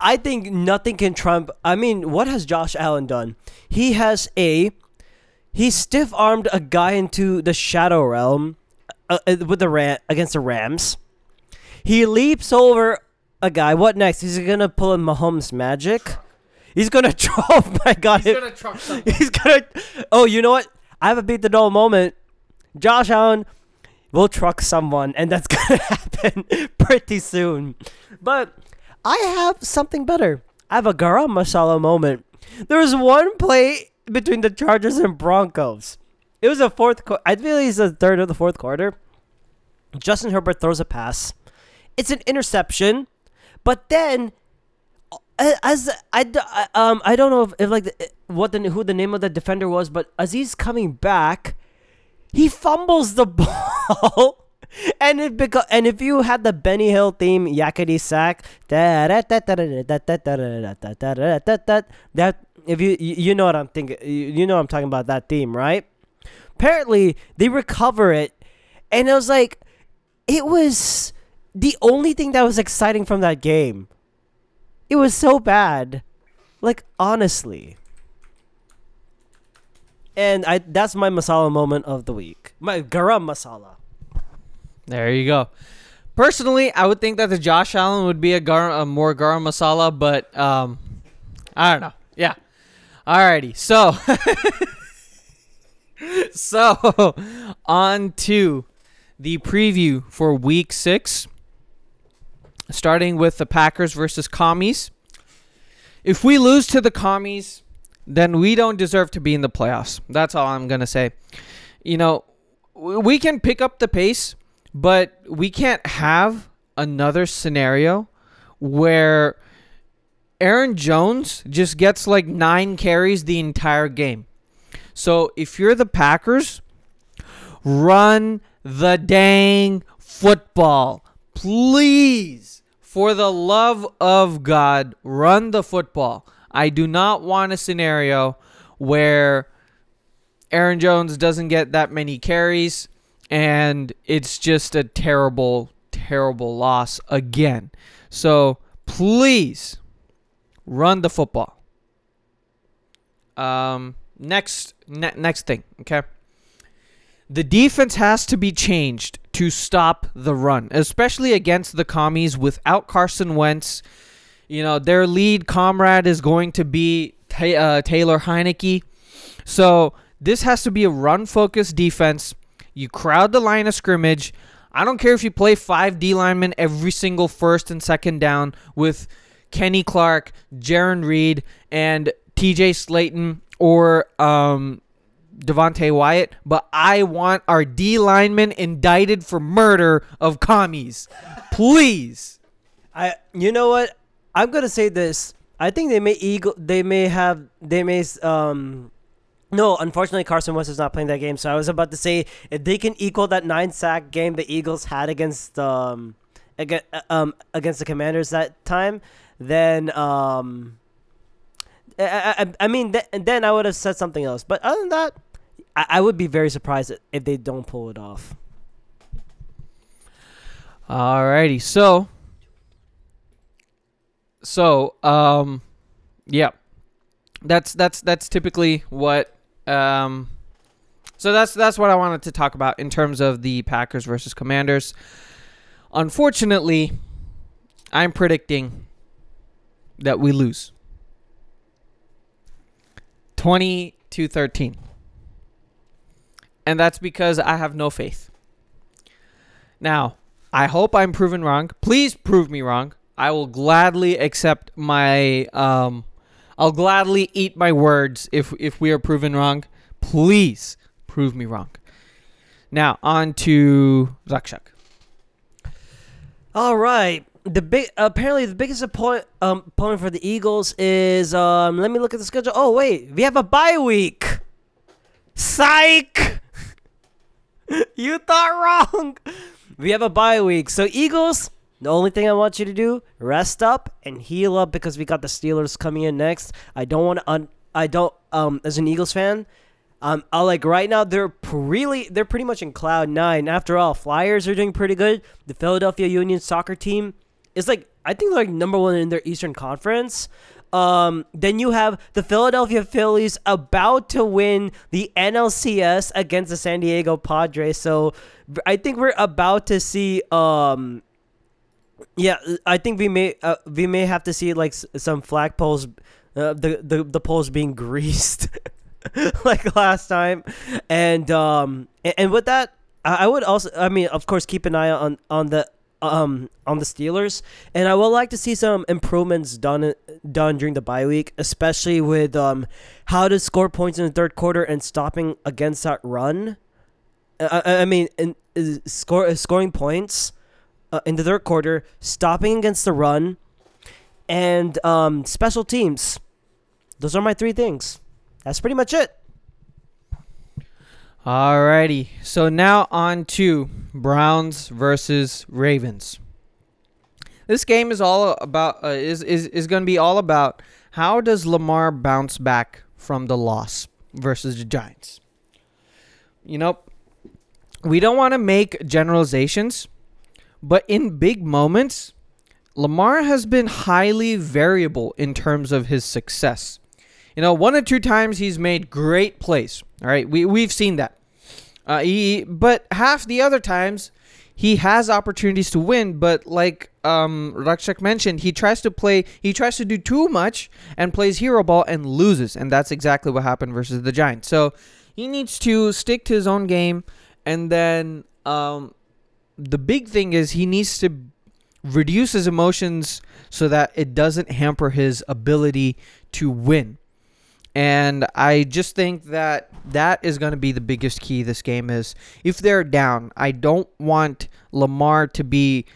I think nothing can trump. I mean, what has Josh Allen done? He stiff-armed a guy into the shadow realm against the Rams. He leaps over a guy. What next? He's going to pull in Mahomes' magic. He's going to drop. My God. He's going to drop something. He's going to. Oh, you know what? I have a beat the doll moment. Josh Allen will truck someone, and that's going to happen pretty soon. But I have something better. I have a Garam Masala moment. There was one play between the Chargers and Broncos. It was a fourth quarter. I feel it's the third or the fourth quarter. Justin Herbert throws a pass. It's an interception. But then, as I don't know if like who the name of the defender was, but as he's coming back, he fumbles the ball. And if you had the Benny Hill theme, yakety sack, that if you know what I'm thinking, you know I'm talking about that theme, right? Apparently, they recover it, and I was like, it was the only thing that was exciting from that game. It was so bad, like honestly. And that's my Masala moment of the week, my Garam Masala. There you go. Personally, I would think that the Josh Allen would be a more Garam Masala, but I don't know. Yeah. Alrighty. So, on to the preview for Week 6, starting with the Packers versus Commies. If we lose to the Commies, then we don't deserve to be in the playoffs. That's all I'm going to say. You know, we can pick up the pace, but we can't have another scenario where Aaron Jones just gets like 9 carries the entire game. So if you're the Packers, run the dang football. Please, for the love of God, run the football. I do not want a scenario where Aaron Jones doesn't get that many carries. And it's just a terrible, terrible loss again. So, please, run the football. Next thing, okay? The defense has to be changed to stop the run, especially against the Commies without Carson Wentz. You know, their lead comrade is going to be Taylor Heineke. So, this has to be a run-focused defense. You crowd the line of scrimmage. I don't care if you play 5 D linemen every single first and second down with Kenny Clark, Jaron Reed, and TJ Slayton or Devontae Wyatt, but I want our D linemen indicted for murder of Commies. Please. You know what? I'm going to say this. I think no, unfortunately, Carson Wentz is not playing that game. So I was about to say, if they can equal that 9-sack game the Eagles had against the Commanders that time, then then I would have said something else. But other than that, I would be very surprised if they don't pull it off. Alrighty, so yeah, that's typically what. So that's what I wanted to talk about in terms of the Packers versus Commanders. Unfortunately, I'm predicting that we lose 20-13. And that's because I have no faith. Now, I hope I'm proven wrong. Please prove me wrong. I will gladly accept my I'll gladly eat my words if we are proven wrong. Please prove me wrong. Now, on to Rukshuk. All right. Apparently the biggest opponent for the Eagles is, let me look at the schedule. Oh, wait. We have a bye week. Psych! You thought wrong. We have a bye week. So, Eagles, the only thing I want you to do, rest up and heal up, because we got the Steelers coming in next. I don't want to... as an Eagles fan... right now, they're pretty much in cloud nine. After all, Flyers are doing pretty good. The Philadelphia Union soccer team is I think they're number one in their Eastern Conference. Then you have the Philadelphia Phillies about to win the NLCS against the San Diego Padres. So I think we're about to see. I think we may have to see some flagpoles, the poles being greased. Like last time, and with that, I would also, of course, keep an eye on the Steelers, and I would like to see some improvements done during the bye week, especially with how to score points in the third quarter and stopping against that run. Scoring points in the third quarter, stopping against the run, and special teams. Those are my three things. That's pretty much it. Alrighty. So now on to Browns versus Ravens. This game is all about is going to be all about how does Lamar bounce back from the loss versus the Giants. You know, we don't want to make generalizations, but in big moments, Lamar has been highly variable in terms of his success. You know, one or two times he's made great plays. All right, we've seen that. But half the other times he has opportunities to win, but Rukshuk mentioned, he tries to do too much and plays hero ball and loses, and that's exactly what happened versus the Giants. So he needs to stick to his own game, and then the big thing is he needs to reduce his emotions so that it doesn't hamper his ability to win. And I just think that is going to be the biggest key this game is. If they're down, I don't want Lamar to be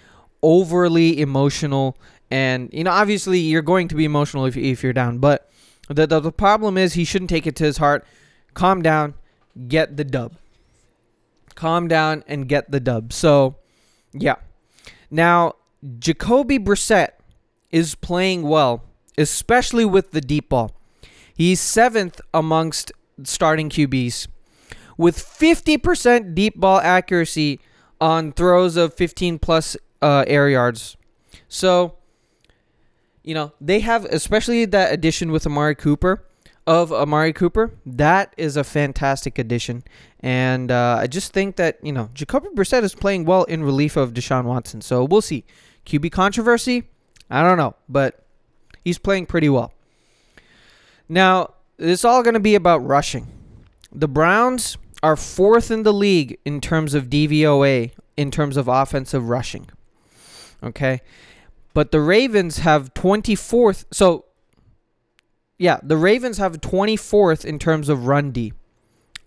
overly emotional. And, you know, obviously you're going to be emotional if you're down. But the problem is he shouldn't take it to his heart. Calm down. Get the dub. Calm down and get the dub. So, yeah. Now, Jacoby Brissett is playing well, especially with the deep ball. He's 7th amongst starting QBs with 50% deep ball accuracy on throws of 15-plus air yards. So, you know, they have, especially that addition with Amari Cooper, that is a fantastic addition. And I just think that, you know, Jacoby Brissett is playing well in relief of Deshaun Watson. So we'll see. QB controversy, I don't know, but he's playing pretty well. Now, it's all going to be about rushing. The Browns are 4th in the league in terms of DVOA, in terms of offensive rushing. Okay? But the Ravens have 24th. So, yeah, the Ravens have 24th in terms of run D.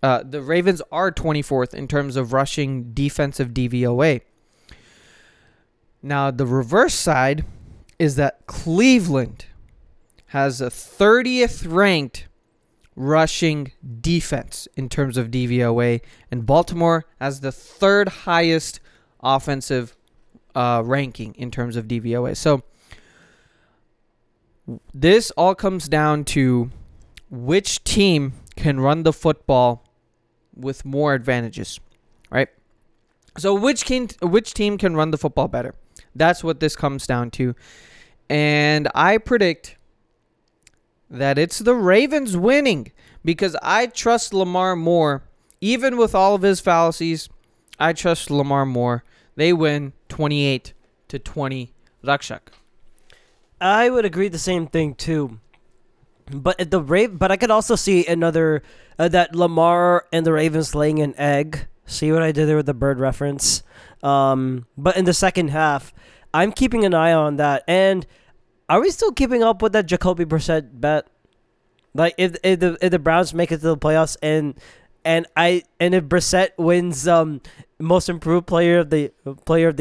The Ravens are 24th in terms of rushing defensive DVOA. Now, the reverse side is that Cleveland has a 30th ranked rushing defense in terms of DVOA, and Baltimore has the 3rd highest offensive ranking in terms of DVOA. So this all comes down to which team can run the football with more advantages, right? So which team can run the football better? That's what this comes down to. And I predict that it's the Ravens winning because I trust Lamar more. Even with all of his fallacies, I trust Lamar more. They win 28-20, Rukshuk. I would agree the same thing too. But I could also see another that Lamar and the Ravens laying an egg. See what I did there with the bird reference? But in the second half, I'm keeping an eye on that. And are we still keeping up with that Jacoby Brissett bet? Like if the Browns make it to the playoffs and if Brissett wins most improved player of the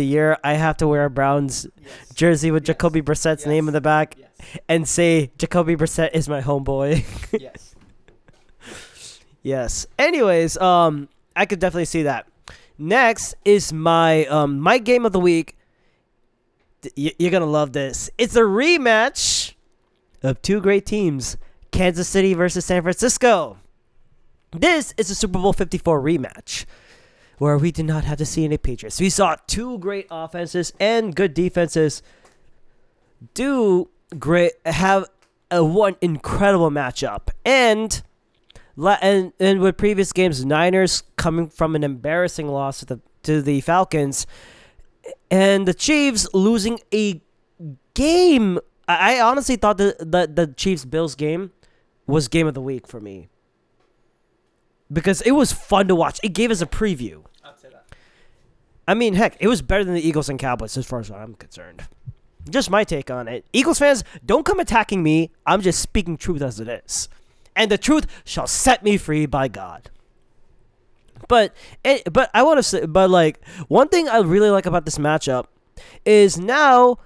year, I have to wear a Browns jersey with Jacoby Brissett's name in the back and say Jacoby Brissett is my homeboy. Anyways, I could definitely see that. Next is my game of the week. You're gonna love this. It's a rematch of two great teams: Kansas City versus San Francisco. This is a Super Bowl 54 rematch, where we did not have to see any Patriots. We saw two great offenses and good defenses have one incredible matchup. And with previous games, Niners coming from an embarrassing loss to the Falcons, and the Chiefs losing a game. I honestly thought the Chiefs-Bills game was game of the week for me, because it was fun to watch. It gave us a preview. I'd say that. I mean, heck, it was better than the Eagles and Cowboys as far as I'm concerned. Just my take on it. Eagles fans, don't come attacking me. I'm just speaking truth as it is. And the truth shall set me free by God. But I want to say, one thing I really like about this matchup is now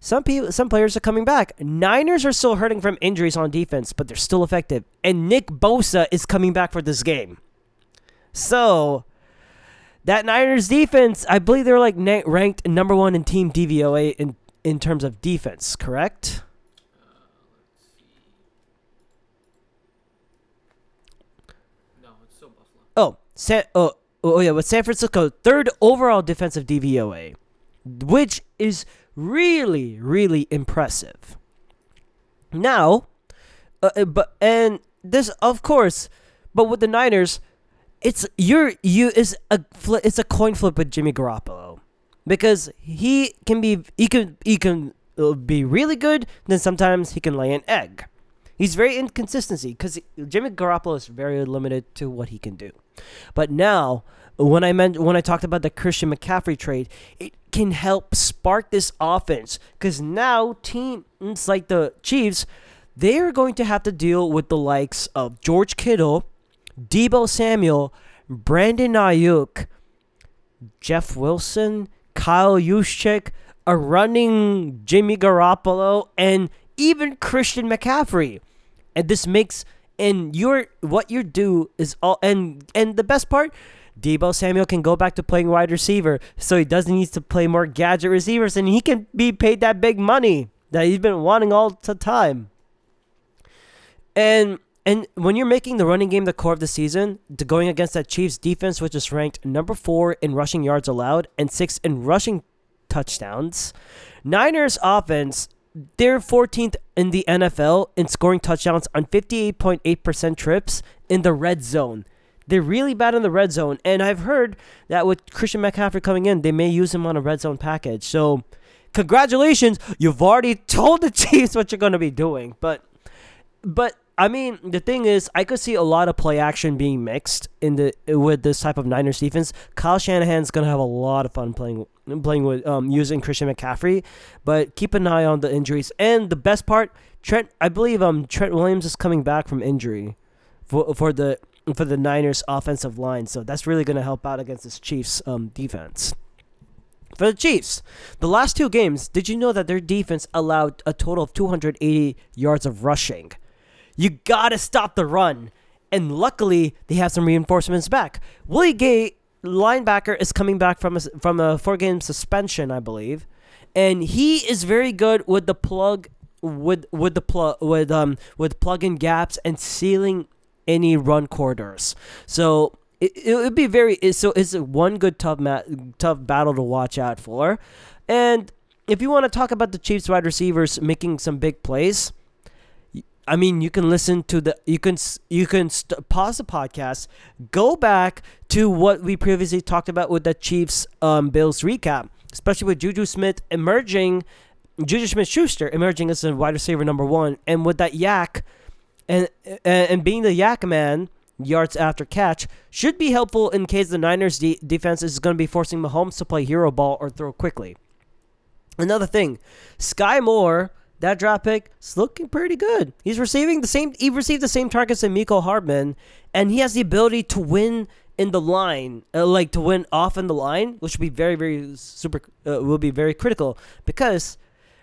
some players are coming back. Niners are still hurting from injuries on defense, but they're still effective. And Nick Bosa is coming back for this game. So that Niners defense, I believe they're ranked number one in team DVOA in terms of defense, correct? No, it's still Buffalo. With San Francisco, third overall defensive DVOA, which is really, really impressive. Now, with the Niners, it's a coin flip with Jimmy Garoppolo, because he can be really good. Then sometimes he can lay an egg. He's very inconsistent because Jimmy Garoppolo is very limited to what he can do. But now, when I talked about the Christian McCaffrey trade, it can help spark this offense, because now teams like the Chiefs, they are going to have to deal with the likes of George Kittle, Deebo Samuel, Brandon Ayuk, Jeff Wilson, Kyle Juszczyk, a running Jimmy Garoppolo, and even Christian McCaffrey. And this makes and your what you do is all and the best part, Deebo Samuel can go back to playing wide receiver, so he doesn't need to play more gadget receivers, and he can be paid that big money that he's been wanting all the time. And when you're making the running game the core of the season, going against that Chiefs defense, which is ranked number 4 in rushing yards allowed and 6th in rushing touchdowns, Niners offense, they're 14th in the NFL in scoring touchdowns on 58.8% trips in the red zone. They're really bad in the red zone, and I've heard that with Christian McCaffrey coming in, they may use him on a red zone package. So, congratulations, you've already told the Chiefs what you're going to be doing. But I mean, the thing is, I could see a lot of play action being mixed with this type of Niners defense. Kyle Shanahan's going to have a lot of fun playing with using Christian McCaffrey, but keep an eye on the injuries. And the best part, Trent Williams is coming back from injury for the Niners offensive line, so that's really going to help out against this Chiefs defense. For the Chiefs, the last two games, did you know that their defense allowed a total of 280 yards of rushing? You got to stop the run, and luckily they have some reinforcements back. Willie Gay, linebacker, is coming back from a 4-game suspension, I believe, and he is very good with the plug with plug-in gaps and sealing any run corridors. So it would be it's one good tough battle to watch out for. And if you want to talk about the Chiefs wide receivers making some big plays, I mean, you can listen to you can pause the podcast, go back to what we previously talked about with the Chiefs Bills recap, especially with Juju Smith-Schuster emerging as the wide receiver number 1, and with that yak. And being the yak man, yards after catch, should be helpful in case the Niners defense is going to be forcing Mahomes to play hero ball or throw quickly. Another thing, Sky Moore, that draft pick is looking pretty good. He's receiving the same. He received the same targets as Mecole Hardman, and he has the ability to win in the line, like to win off in the line, which will be very critical, because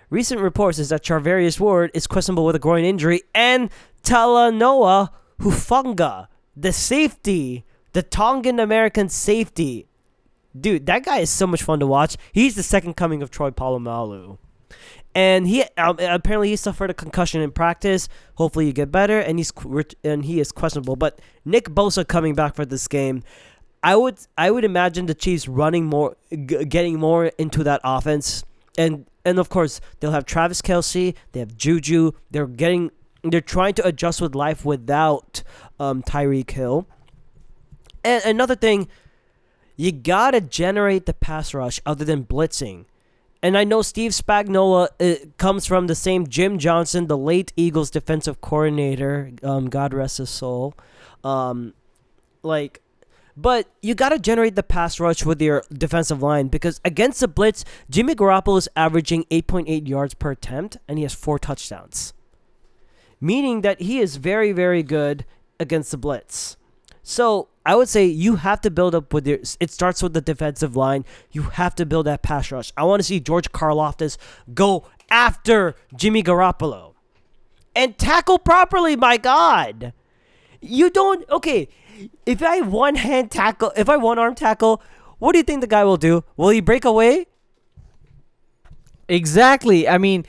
recent reports is that Charvarius Ward is questionable with a groin injury, and Talanoa Hufanga, the safety, the Tongan-American safety. Dude, that guy is so much fun to watch. He's the second coming of Troy Polamalu. And he apparently he suffered a concussion in practice. Hopefully you get better, and he is questionable. But Nick Bosa coming back for this game, I would imagine the Chiefs running more, getting more into that offense, and of course they'll have Travis Kelce, they have Juju, they're trying to adjust with life without Tyreek Hill. And another thing, you gotta generate the pass rush other than blitzing. And I know Steve Spagnuolo comes from the same Jim Johnson, the late Eagles defensive coordinator. God rest his soul. But you got to generate the pass rush with your defensive line, because against the blitz, Jimmy Garoppolo is averaging 8.8 yards per attempt, and he has 4 touchdowns, meaning that he is very, very good against the blitz. So I would say you have to build up with your. It starts with the defensive line. You have to build that pass rush. I want to see George Karlaftis go after Jimmy Garoppolo and tackle properly. My God, you don't. Okay, if I one-arm tackle, what do you think the guy will do? Will he break away? Exactly. I mean,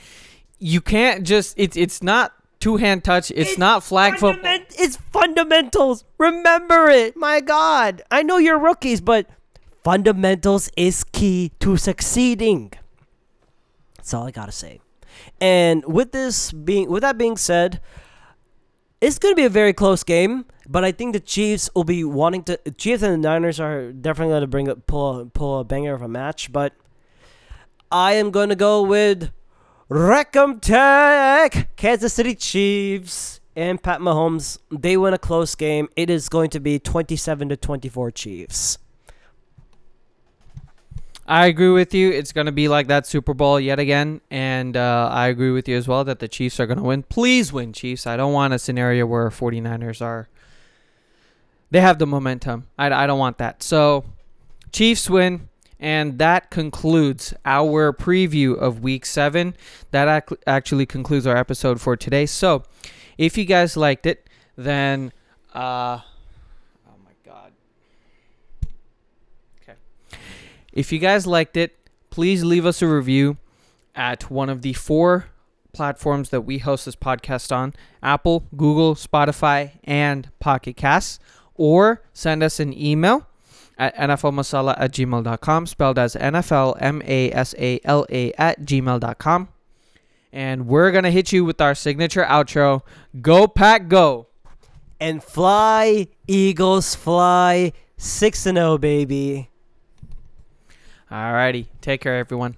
you can't just. It's not. Two-hand touch. It's not flag football. It's fundamentals. Remember it. My God. I know you're rookies, but fundamentals is key to succeeding. That's all I got to say. And with that being said, it's going to be a very close game, but I think the Chiefs will be wanting to. Chiefs and the Niners are definitely going to pull a banger of a match, but I am going to go with Reckham Tech, Kansas City Chiefs, and Pat Mahomes. They win a close game. It is going to be 27-24 Chiefs. I agree with you. It's going to be like that Super Bowl yet again, and I agree with you as well that the Chiefs are going to win. Please win, Chiefs. I don't want a scenario where 49ers are. They have the momentum. I don't want that. So, Chiefs win. And that concludes our preview of Week 7. That actually concludes our episode for today. So, if you guys liked it, then... oh, my God. Okay. If you guys liked it, please leave us a review at one of the 4 platforms that we host this podcast on. Apple, Google, Spotify, and Pocket Casts. Or send us an email at NFLmasala@gmail.com, spelled as NFLmasala@gmail.com. And we're going to hit you with our signature outro. Go Pack Go. And fly, Eagles, fly. 6-0, baby. All righty. Take care, everyone.